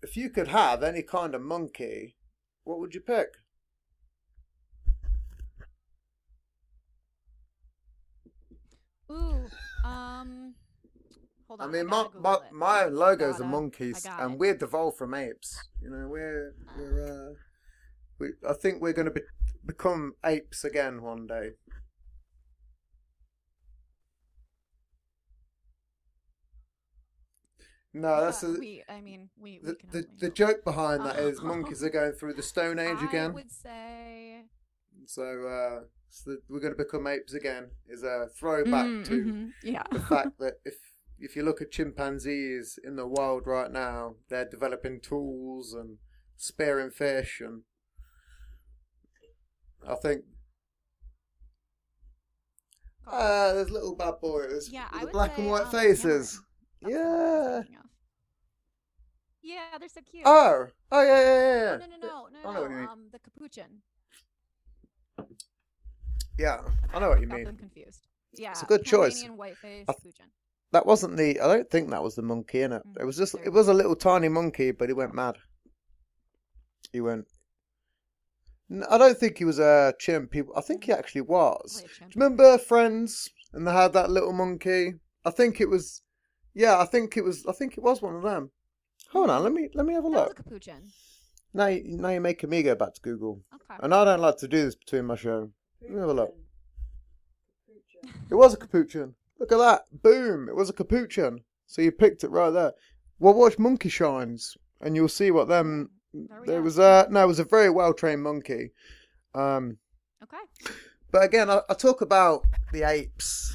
if you could have any kind of monkey, what would you pick? Ooh, um, hold on. I mean, I my my, my logo's a monkeys, and it. We're devolved from apes. You know, we're we're uh, we. I think we're going to be, become apes again one day. No, yeah, that's a, we. I mean, we. The we can the, the joke behind that is monkeys are going through the Stone Age I again. I would say. So. Uh, So that we're going to become apes again is a throwback mm, to mm-hmm. yeah. the fact that if if you look at chimpanzees in the wild right now, they're developing tools and spearing fish, and I think uh, there's little bad boys yeah, with the black say, and white um, faces. Yeah. Yeah. yeah, they're so cute. Oh, oh yeah, yeah, yeah. yeah. No, no, no, no, no. no, no. Um, the capuchin. Yeah, okay, I know what you mean. I'm confused. Yeah, it's a good choice. Th- that wasn't the. I don't think that was the monkey in it. Mm, it was just. It was a little tiny monkey, but he went mad. He went. No, I don't think he was a chimp. He, I think he actually was. Do you remember Friends? And they had that little monkey. I think it was. Yeah, I think it was. I think it was one of them. Hold on, let me let me have a look. That was a capuchin. Now, you, now you're making me go back to Google. Okay. And I don't like to do this between my show. Let me have a look. It was a capuchin. Look at that. Boom. It was a capuchin. So you picked it right there. Well, watch Monkey Shines, and you'll see what them... There, there was a... No, it was a very well-trained monkey. Um, okay. But again, I, I talk about the apes,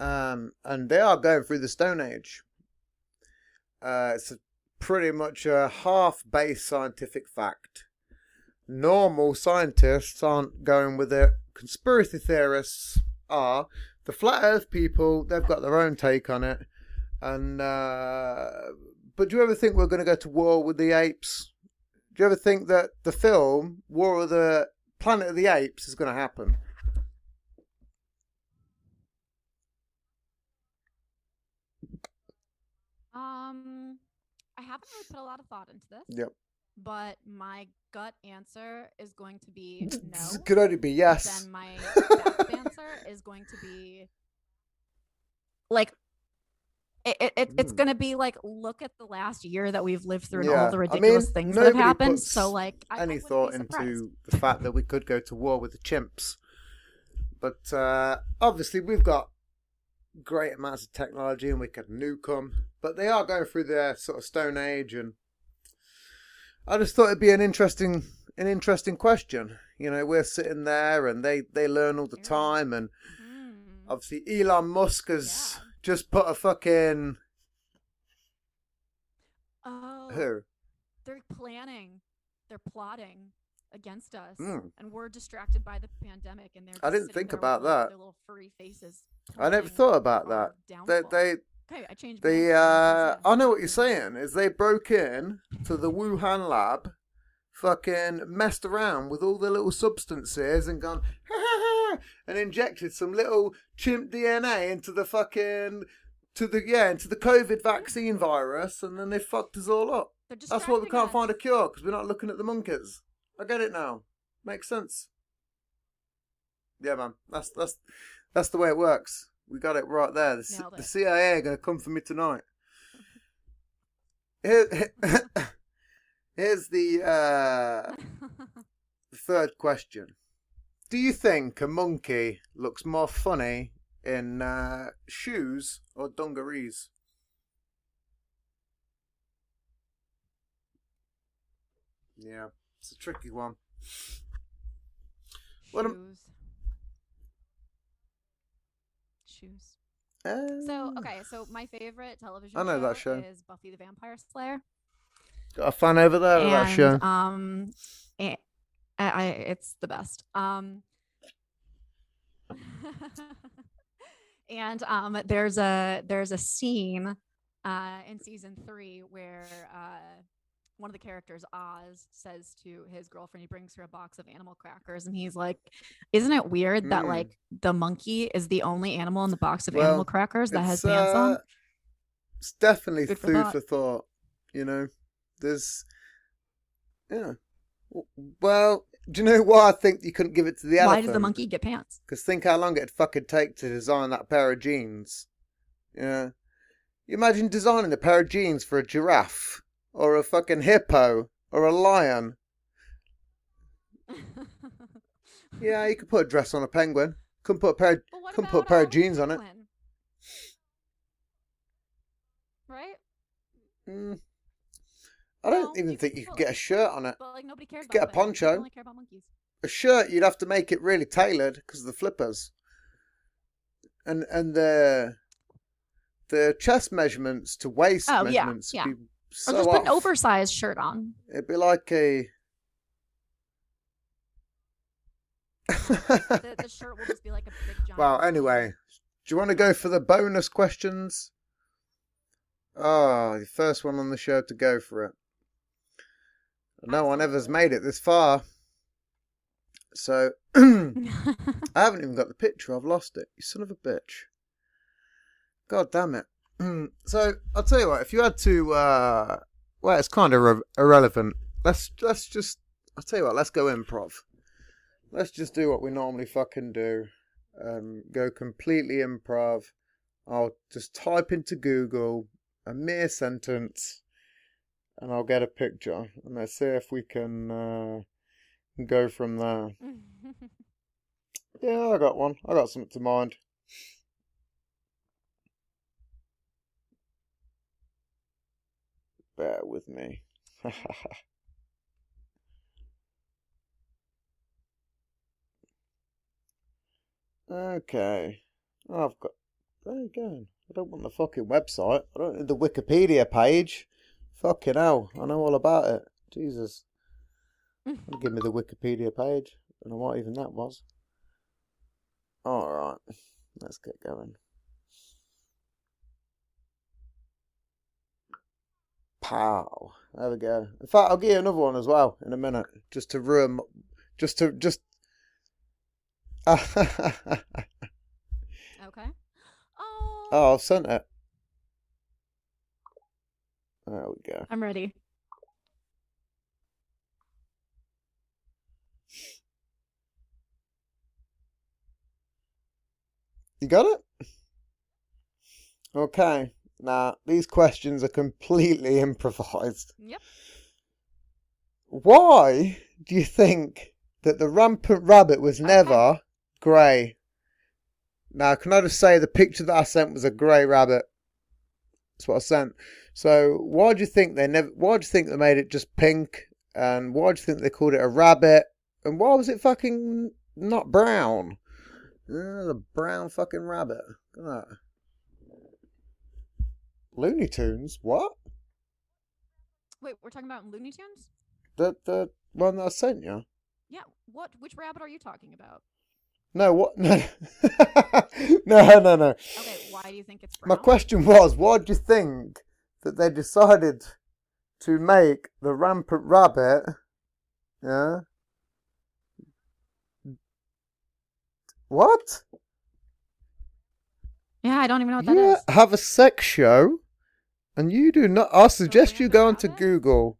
um, and they are going through the Stone Age. Uh, it's a, pretty much a half-based scientific fact. Normal scientists aren't going with it. Conspiracy theorists are. The flat earth people, they've got their own take on it. And uh, but do you ever think we're going to go to war with the apes? Do you ever think that the film War of the Planet of the Apes is going to happen? Um, I haven't really put a lot of thought into this. Yep. But my gut answer is going to be no. It could only be yes. Then my best answer is going to be like it, it, it, it's going to be like look at the last year that we've lived through and yeah. all the ridiculous I mean, things that have happened. So like I, any I thought into the fact that we could go to war with the chimps, but uh, obviously we've got great amounts of technology and we could nuke them. But they are going through their sort of Stone Age and. I just thought it'd be an interesting, an interesting question. You know, we're sitting there, and they, they learn all the time, and mm. obviously Elon Musk has yeah. just put a fucking. Oh, who? They're planning, they're plotting against us, mm. and we're distracted by the pandemic, and they're. Just I didn't think about that. Their little furry faces. I never thought about that. They they. Okay, I changed my the, uh, I know what you're saying, is they broke in to the Wuhan lab, fucking messed around with all the little substances and gone, ha ha ha, and injected some little chimp D N A into the fucking, to the, yeah, into the COVID vaccine virus, and then they fucked us all up. That's why we can't us. find a cure, because we're not looking at the monkeys. I get it now. Makes sense. Yeah, man, that's, that's, that's the way it works. We got it right there. The, C- the C I A are going to come for me tonight. Here, here's the uh, third question. Do you think a monkey looks more funny in uh, shoes or dungarees? Yeah, it's a tricky one. What am- shoes. Uh, so okay, so my favorite television I know show, that show is Buffy the Vampire Slayer. Got a fan over there and, that show. Um, it, I, it's the best. Um, and um, there's a there's a scene uh in season three where uh. one of the characters, Oz, says to his girlfriend, he brings her a box of animal crackers, and he's like, isn't it weird that mm. like the monkey is the only animal in the box of well, animal crackers that has pants uh, on? It's definitely Good food for thought. for thought, you know. There's, yeah. Well, do you know why I think you couldn't give it to the elephant? Why did the monkey get pants? Because think how long it'd fucking take to design that pair of jeans. Yeah. You imagine designing a pair of jeans for a giraffe. Or a fucking hippo. Or a lion. Yeah, you could put a dress on a penguin. Couldn't put a pair of, couldn't put a pair of jeans penguin? on it. Right? Mm. I don't no, even you think you could get a shirt on it. But, like, nobody cared about get a poncho. Only care about monkeys. A shirt, you'd have to make it really tailored because of the flippers. And and the, the chest measurements to waist oh, measurements yeah, would yeah. be... So or just put an off. oversized shirt on. It'd be like a... the, the shirt will just be like a big giant... Well, anyway. Do you want to go for the bonus questions? Oh, the first one on the show to go for it. No one ever's made it this far. So, I haven't even got the picture. I've lost it. You son of a bitch. God damn it. So I'll tell you what. If you had to, uh, well, it's kind of re- irrelevant. Let's let's just. I'll tell you what. Let's go improv. Let's just do what we normally fucking do. Um, go completely improv. I'll just type into Google a mere sentence, and I'll get a picture, and let's see if we can uh, go from there. Yeah, I got one. I got something to mind. Bear with me. Okay. Oh, I've got... There you go. I don't want the fucking website. I don't need the Wikipedia page. Fucking hell. I know all about it. Jesus. Don't give me the Wikipedia page. I don't know what even that was. Alright. Let's get going. Wow, there we go. In fact, I'll get you another one as well in a minute, just to ruin, just to just. Okay. Oh. Oh, I've sent it. There we go. I'm ready. You got it? Okay. Now, these questions are completely improvised. Yep. Why do you think that the rampant rabbit was never okay. grey? Now, can I just say the picture that I sent was a grey rabbit? That's what I sent. So, why do you think they never? Why do you think they made it just pink? And why do you think they called it a rabbit? And why was it fucking not brown? Uh, the brown fucking rabbit. Look at that. Looney Tunes? What? Wait, we're talking about Looney Tunes? The the one that I sent you. Yeah. What? Which rabbit are you talking about? No. What? No. no. No. No. Okay. Why do you think it's brown? My question was, why do you think that they decided to make the rampant rabbit? Yeah. What? Yeah, I don't even know what that yeah, is. Have a sex show. And you do not. I suggest so you go onto Google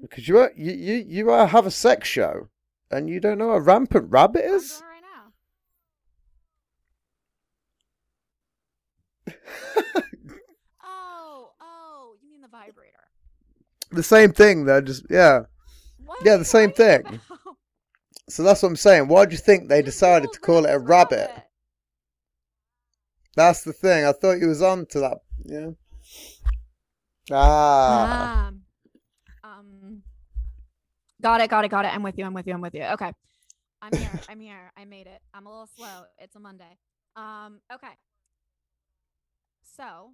because you are you you, you are, have a sex show, and you don't know what a rampant rabbit is. I'm doing it right now. oh, oh, you mean the vibrator? The same thing, though. Just yeah, what? yeah, the same what thing. So that's what I'm saying. Why do you think they Just decided to call it a rabbit? rabbit? That's the thing. I thought you was on to that. Yeah. Ah. ah. Um. Got it. Got it. Got it. I'm with you. I'm with you. I'm with you. Okay. I'm here. I'm here. I made it. I'm a little slow. It's a Monday. Um. Okay. So.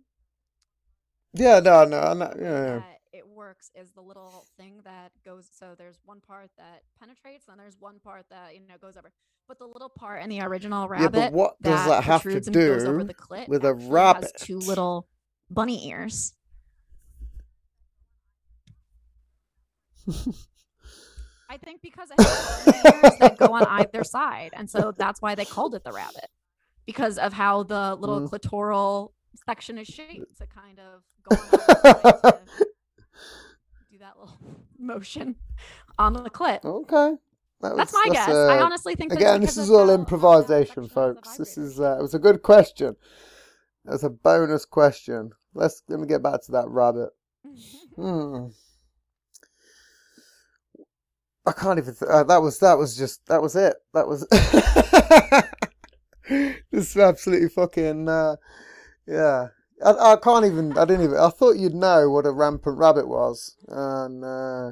Yeah. No. No. I'm not, yeah. yeah. Uh, it works is the little thing that goes. So there's one part that penetrates, and there's one part that you know goes over. But the little part in the original rabbit. Yeah, but what that does that have to do over the clit with a rabbit? Has two little bunny ears. I think because it has ears that go on either side, and so that's why they called it the rabbit, because of how the little mm. clitoral section is shaped to kind of go on either side to do that little motion on the clit. Okay, that was, that's my that's guess. Uh, I honestly think again, this is all improvisation, folks. This is uh, it was a good question. It was a bonus question. Let's let me get back to that rabbit. Hmm. I can't even. Th- uh, that was that was just that was it. That was this is absolutely fucking. Uh, yeah, I, I can't even. I didn't even. I thought you'd know what a rampant rabbit was, and uh,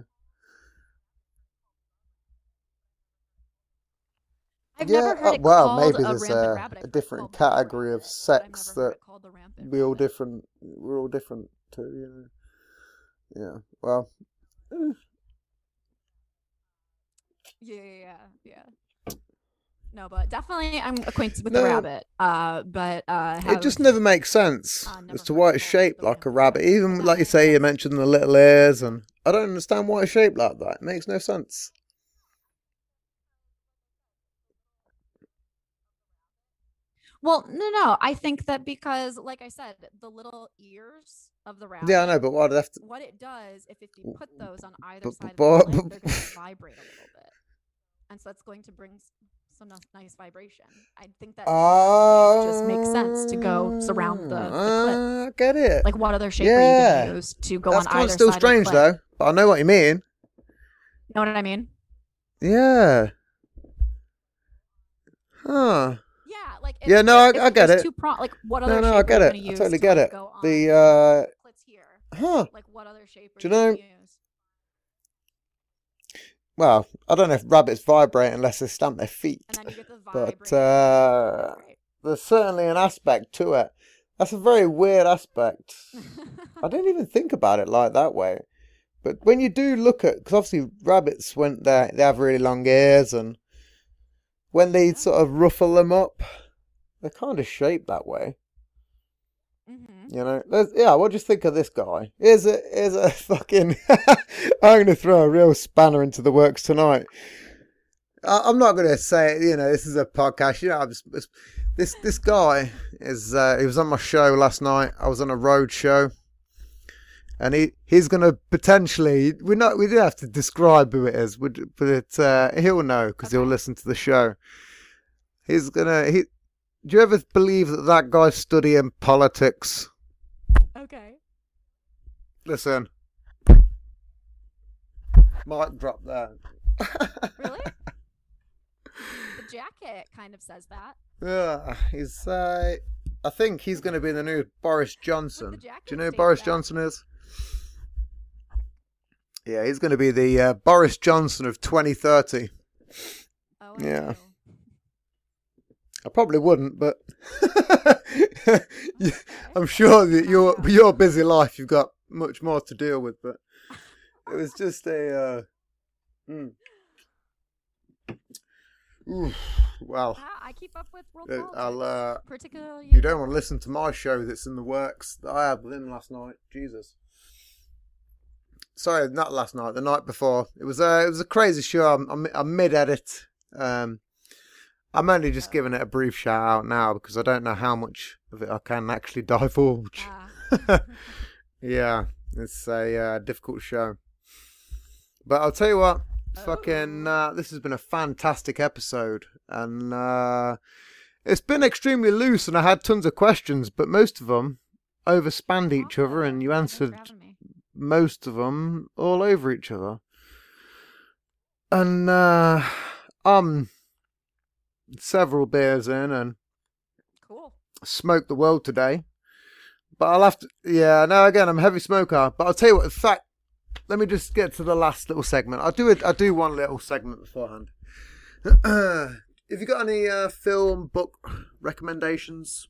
I've yeah, never heard it uh, well, called maybe there's a, a, rabbit. a different category of sex that we all different. We're all different to, you know. Yeah. Well. Eh. Yeah, yeah, yeah. No, but definitely I'm acquainted with no, the rabbit. Uh, but uh, it just never makes sense uh, never as to why it's shaped like a rabbit. Even like you say, you mentioned the little ears, and I don't understand why it's shaped like that. It makes no sense. Well, no, no. I think that because, like I said, the little ears of the rabbit. Yeah, I know, but what, to... what it does, if, if you put those on either side of the leg, they're going to vibrate a little bit. And so that's going to bring some nice vibration. I think that uh, just makes sense to go surround the, the clit. I get it. Like what other shape yeah. are you going to use to go that's on either side still strange, of the though, but I know what you mean. You know what I mean? Yeah. Huh. Yeah, like... If, yeah, no, if, I, I get it. Two pro- like what other no, no, shape I get are you going to use totally to get like, it. go on the, uh... clits here? Huh. Like what other shape are you going to use? Well, I don't know if rabbits vibrate unless they stamp their feet, and then you get the but uh, there's certainly an aspect to it. That's a very weird aspect. I didn't even think about it like that way. But when you do look at, because obviously rabbits, when they they have really long ears, and when they yeah. sort of ruffle them up, they're kind of shaped that way. Mm-hmm. You know, there's, yeah. What do you think of this guy? Here's a here's a fucking. I'm gonna throw a real spanner into the works tonight. I, I'm not gonna say, you know, this is a podcast. You know, I'm just, this this guy is. Uh, he was on my show last night. I was on a road show, and he, he's gonna potentially. We're not. We do have to describe who it is, but it, uh, he'll know because okay. he'll listen to the show. He's gonna he. Do you ever believe that that guy's studying politics? Okay. Listen. Mic drop there. Really? The jacket kind of says that. Yeah, he's, uh, I think he's going to be the new Boris Johnson. Do you know who Boris Johnson is? Yeah, he's going to be the uh, Boris Johnson of twenty thirty. Oh, I yeah. Know. I probably wouldn't, but I'm sure that your your busy life, you've got much more to deal with. But it was just a, uh, mm. Oof, well, I keep up with world I'll, uh, particularly. You don't want to listen to my show that's in the works that I had with him last night. Jesus, sorry, not last night, the night before. It was a it was a crazy show. I'm, I'm, I'm mid-edit. Um, I'm only just giving it a brief shout out now because I don't know how much of it I can actually divulge. Ah. Yeah, it's a uh, difficult show. But I'll tell you what, oh. fucking, uh, this has been a fantastic episode. And uh, it's been extremely loose, and I had tons of questions, but most of them overspanned each oh, other, and you answered most of them all over each other. And, uh, um... several beers in and cool. smoked the world today, but I'll have to. Yeah, no, again, I'm a heavy smoker, but I'll tell you what. In fact, let me just get to the last little segment. I do it. I do one little segment beforehand, Have you got any uh, film, book recommendations?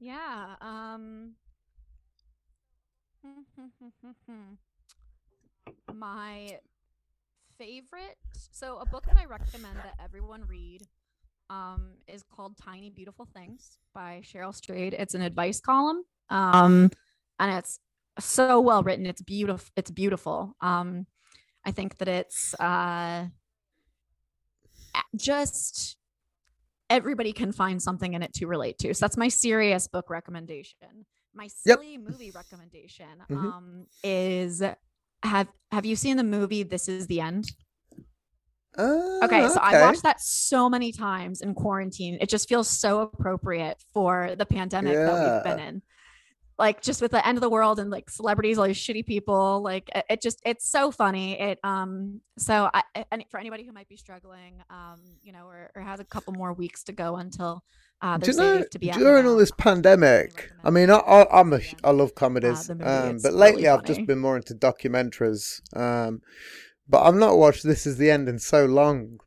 Yeah. Um... My favorite, so a book that I recommend that everyone read um, is called Tiny Beautiful Things by Cheryl Strayed. It's an advice column, um, and it's so well written. It's beautiful. It's beautiful. Um, I think that it's uh, just everybody can find something in it to relate to. So that's my serious book recommendation. My silly yep. movie recommendation mm-hmm. um, is have have you seen the movie This Is The End? Uh, okay, so okay. I watched that so many times in quarantine. It just feels so appropriate for the pandemic yeah. that we've been in. Like just with the end of the world and like celebrities, all these shitty people. Like it, it just it's so funny. It um so I and for anybody who might be struggling, um you know, or, or has a couple more weeks to go until. Uh, do you know, to be during all this pandemic, I mean, I, I, I'm a, I love comedies, uh, um, but lately really I've just been more into documentaries. Um, but I've not watched This Is The End in so long.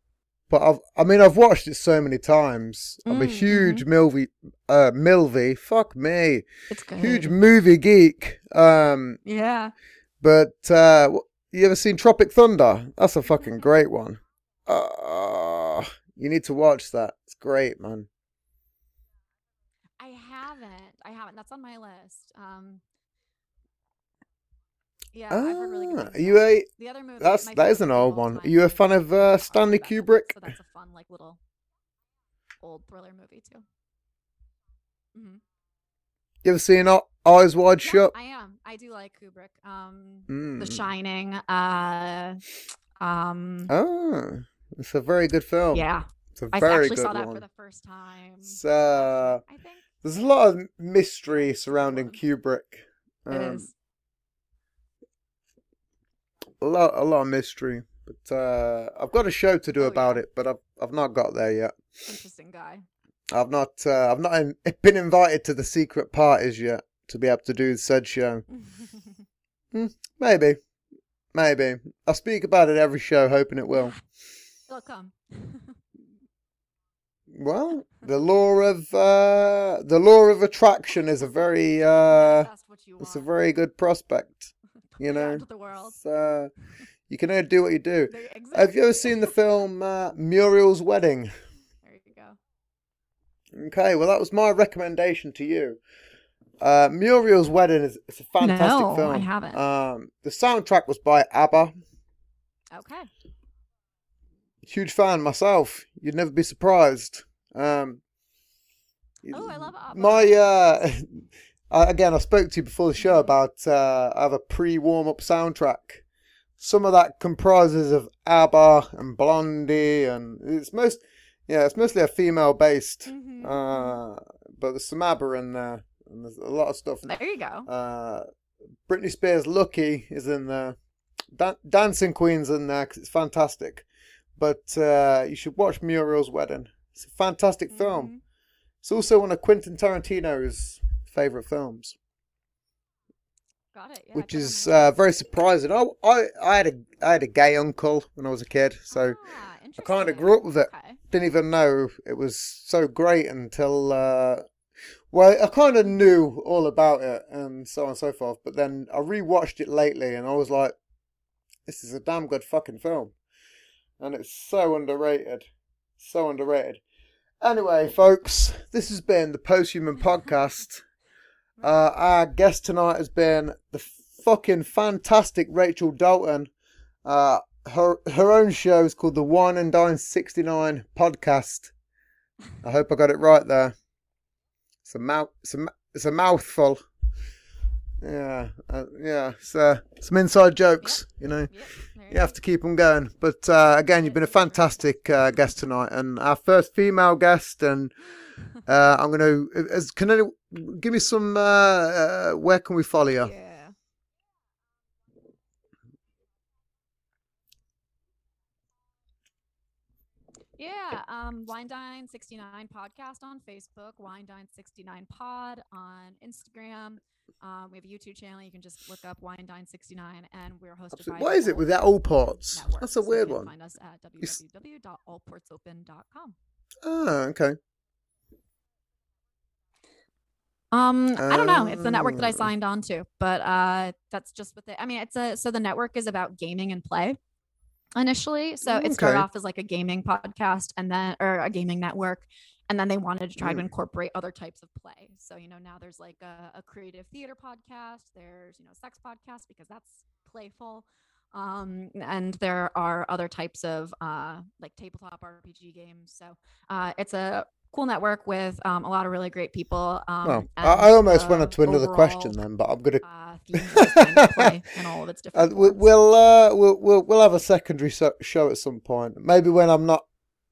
But I've, I mean, I've watched it so many times. Mm, I'm a huge mm-hmm. Milvey, uh, Milvey, fuck me, it's good. Huge movie geek. Um, yeah. But uh, you ever seen Tropic Thunder? That's a fucking great one. Uh, you need to watch that. It's great, man. I haven't. That's on my list. Um, yeah, ah, I've heard really good. Are you a, the other movie. That's that is an old one. Are you a fan of uh, Stanley Kubrick? So that's a fun, like little old thriller movie too. Mm-hmm. You ever seen Eyes Wide yeah, Shut? I am. I do like Kubrick. Um, mm. The Shining. Uh, um. Oh, it's a very good film. Yeah, it's a very I actually good saw that one. For the first time. So uh, I think. There's a lot of mystery surrounding Kubrick. Um, it is. A lot, a lot of mystery. But uh, I've got a show to do oh, about yeah. it, but I've I've not got there yet. Interesting guy. I've not uh, I've not in, been invited to the secret parties yet to be able to do said show. hmm, maybe, maybe I'll speak about it every show, hoping it will. It'll come. Well, the law of uh, the law of attraction is a very uh, it's a very good prospect, you know. So you can only do what you do. Have you ever seen the film uh, Muriel's Wedding? There you go. Okay, well that was my recommendation to you. Uh, Muriel's Wedding is it's a fantastic no, film. I haven't. Um, the soundtrack was by ABBA. Okay. Huge fan myself. You'd never be surprised. Um, oh, I love ABBA. My uh, again, I spoke to you before the show about uh, I have a pre-warm-up soundtrack. Some of that comprises of ABBA and Blondie, and it's most yeah, it's mostly a female-based. Mm-hmm. Uh, but there's some ABBA in there, and there's a lot of stuff. There you go. Uh, Britney Spears' "Lucky" is in there. Dan- Dancing Queen's in there because it's fantastic. But uh, you should watch Muriel's Wedding. It's a fantastic mm-hmm. film. It's also one of Quentin Tarantino's favourite films. Got it. Yeah, which is uh, very surprising. I, I, I, had a, I had a gay uncle when I was a kid, so ah, I kind of grew up with it. Okay. Didn't even know it was so great until... Uh, well, I kind of knew all about it and so on and so forth, but then I rewatched it lately and I was like, this is a damn good fucking film. And it's so underrated. So underrated. Anyway, folks, this has been the Post-Human Podcast. Uh, our guest tonight has been the fucking fantastic Rachel Dalton. Uh, her her own show is called the Wine and Dine sixty-nine Podcast. I hope I got it right there. It's a, mouth, it's a, it's a mouthful. Yeah, uh, yeah, it's, uh, some inside jokes, yep. you know, yep. you have to keep them going. But uh, again, you've been a fantastic uh, guest tonight, and our first female guest. And uh, I'm going to, can I, give me some, uh, uh, where can we follow you? Yeah. Yeah. Um, Wine Dine sixty-nine podcast on Facebook, Wine Dine sixty-nine pod on Instagram. Um, we have a YouTube channel. You can just look up Wine Dine sixty-nine, and we're hosted Absolutely. by. Why is it without All Ports? Network. That's a so weird you can one. Find us at w w w dot all ports open dot com. Ah, okay. Um, um, I don't know. It's the network that I signed on to, but uh, that's just what they. I mean, it's a so the network is about gaming and play. Initially, so okay. it started off as like a gaming podcast, and then or a gaming network, and then they wanted to try mm. to incorporate other types of play. So you know now there's like a, a creative theater podcast. There's you know sex podcast because that's playful, um, and there are other types of uh, like tabletop R P G games. So uh, it's a cool network with um, a lot of really great people. Um, well, I, I almost went up to another question then, but I'm gonna. Uh, and all of its different uh, we'll, uh, we'll we'll we'll have a secondary so- show at some point, maybe when I'm not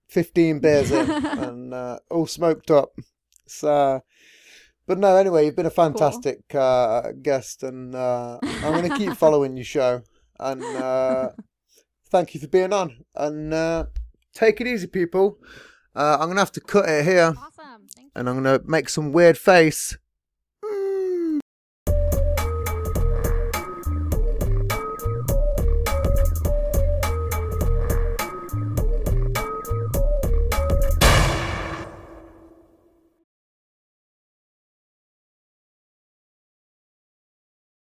fifteen beers in and uh, all smoked up. So, but no, anyway, you've been a fantastic cool. uh, guest, and uh, I'm going to keep following your show. And uh, thank you for being on. And uh, take it easy, people. Uh, I'm going to have to cut it here, awesome. Thank you. And I'm going to make some weird face.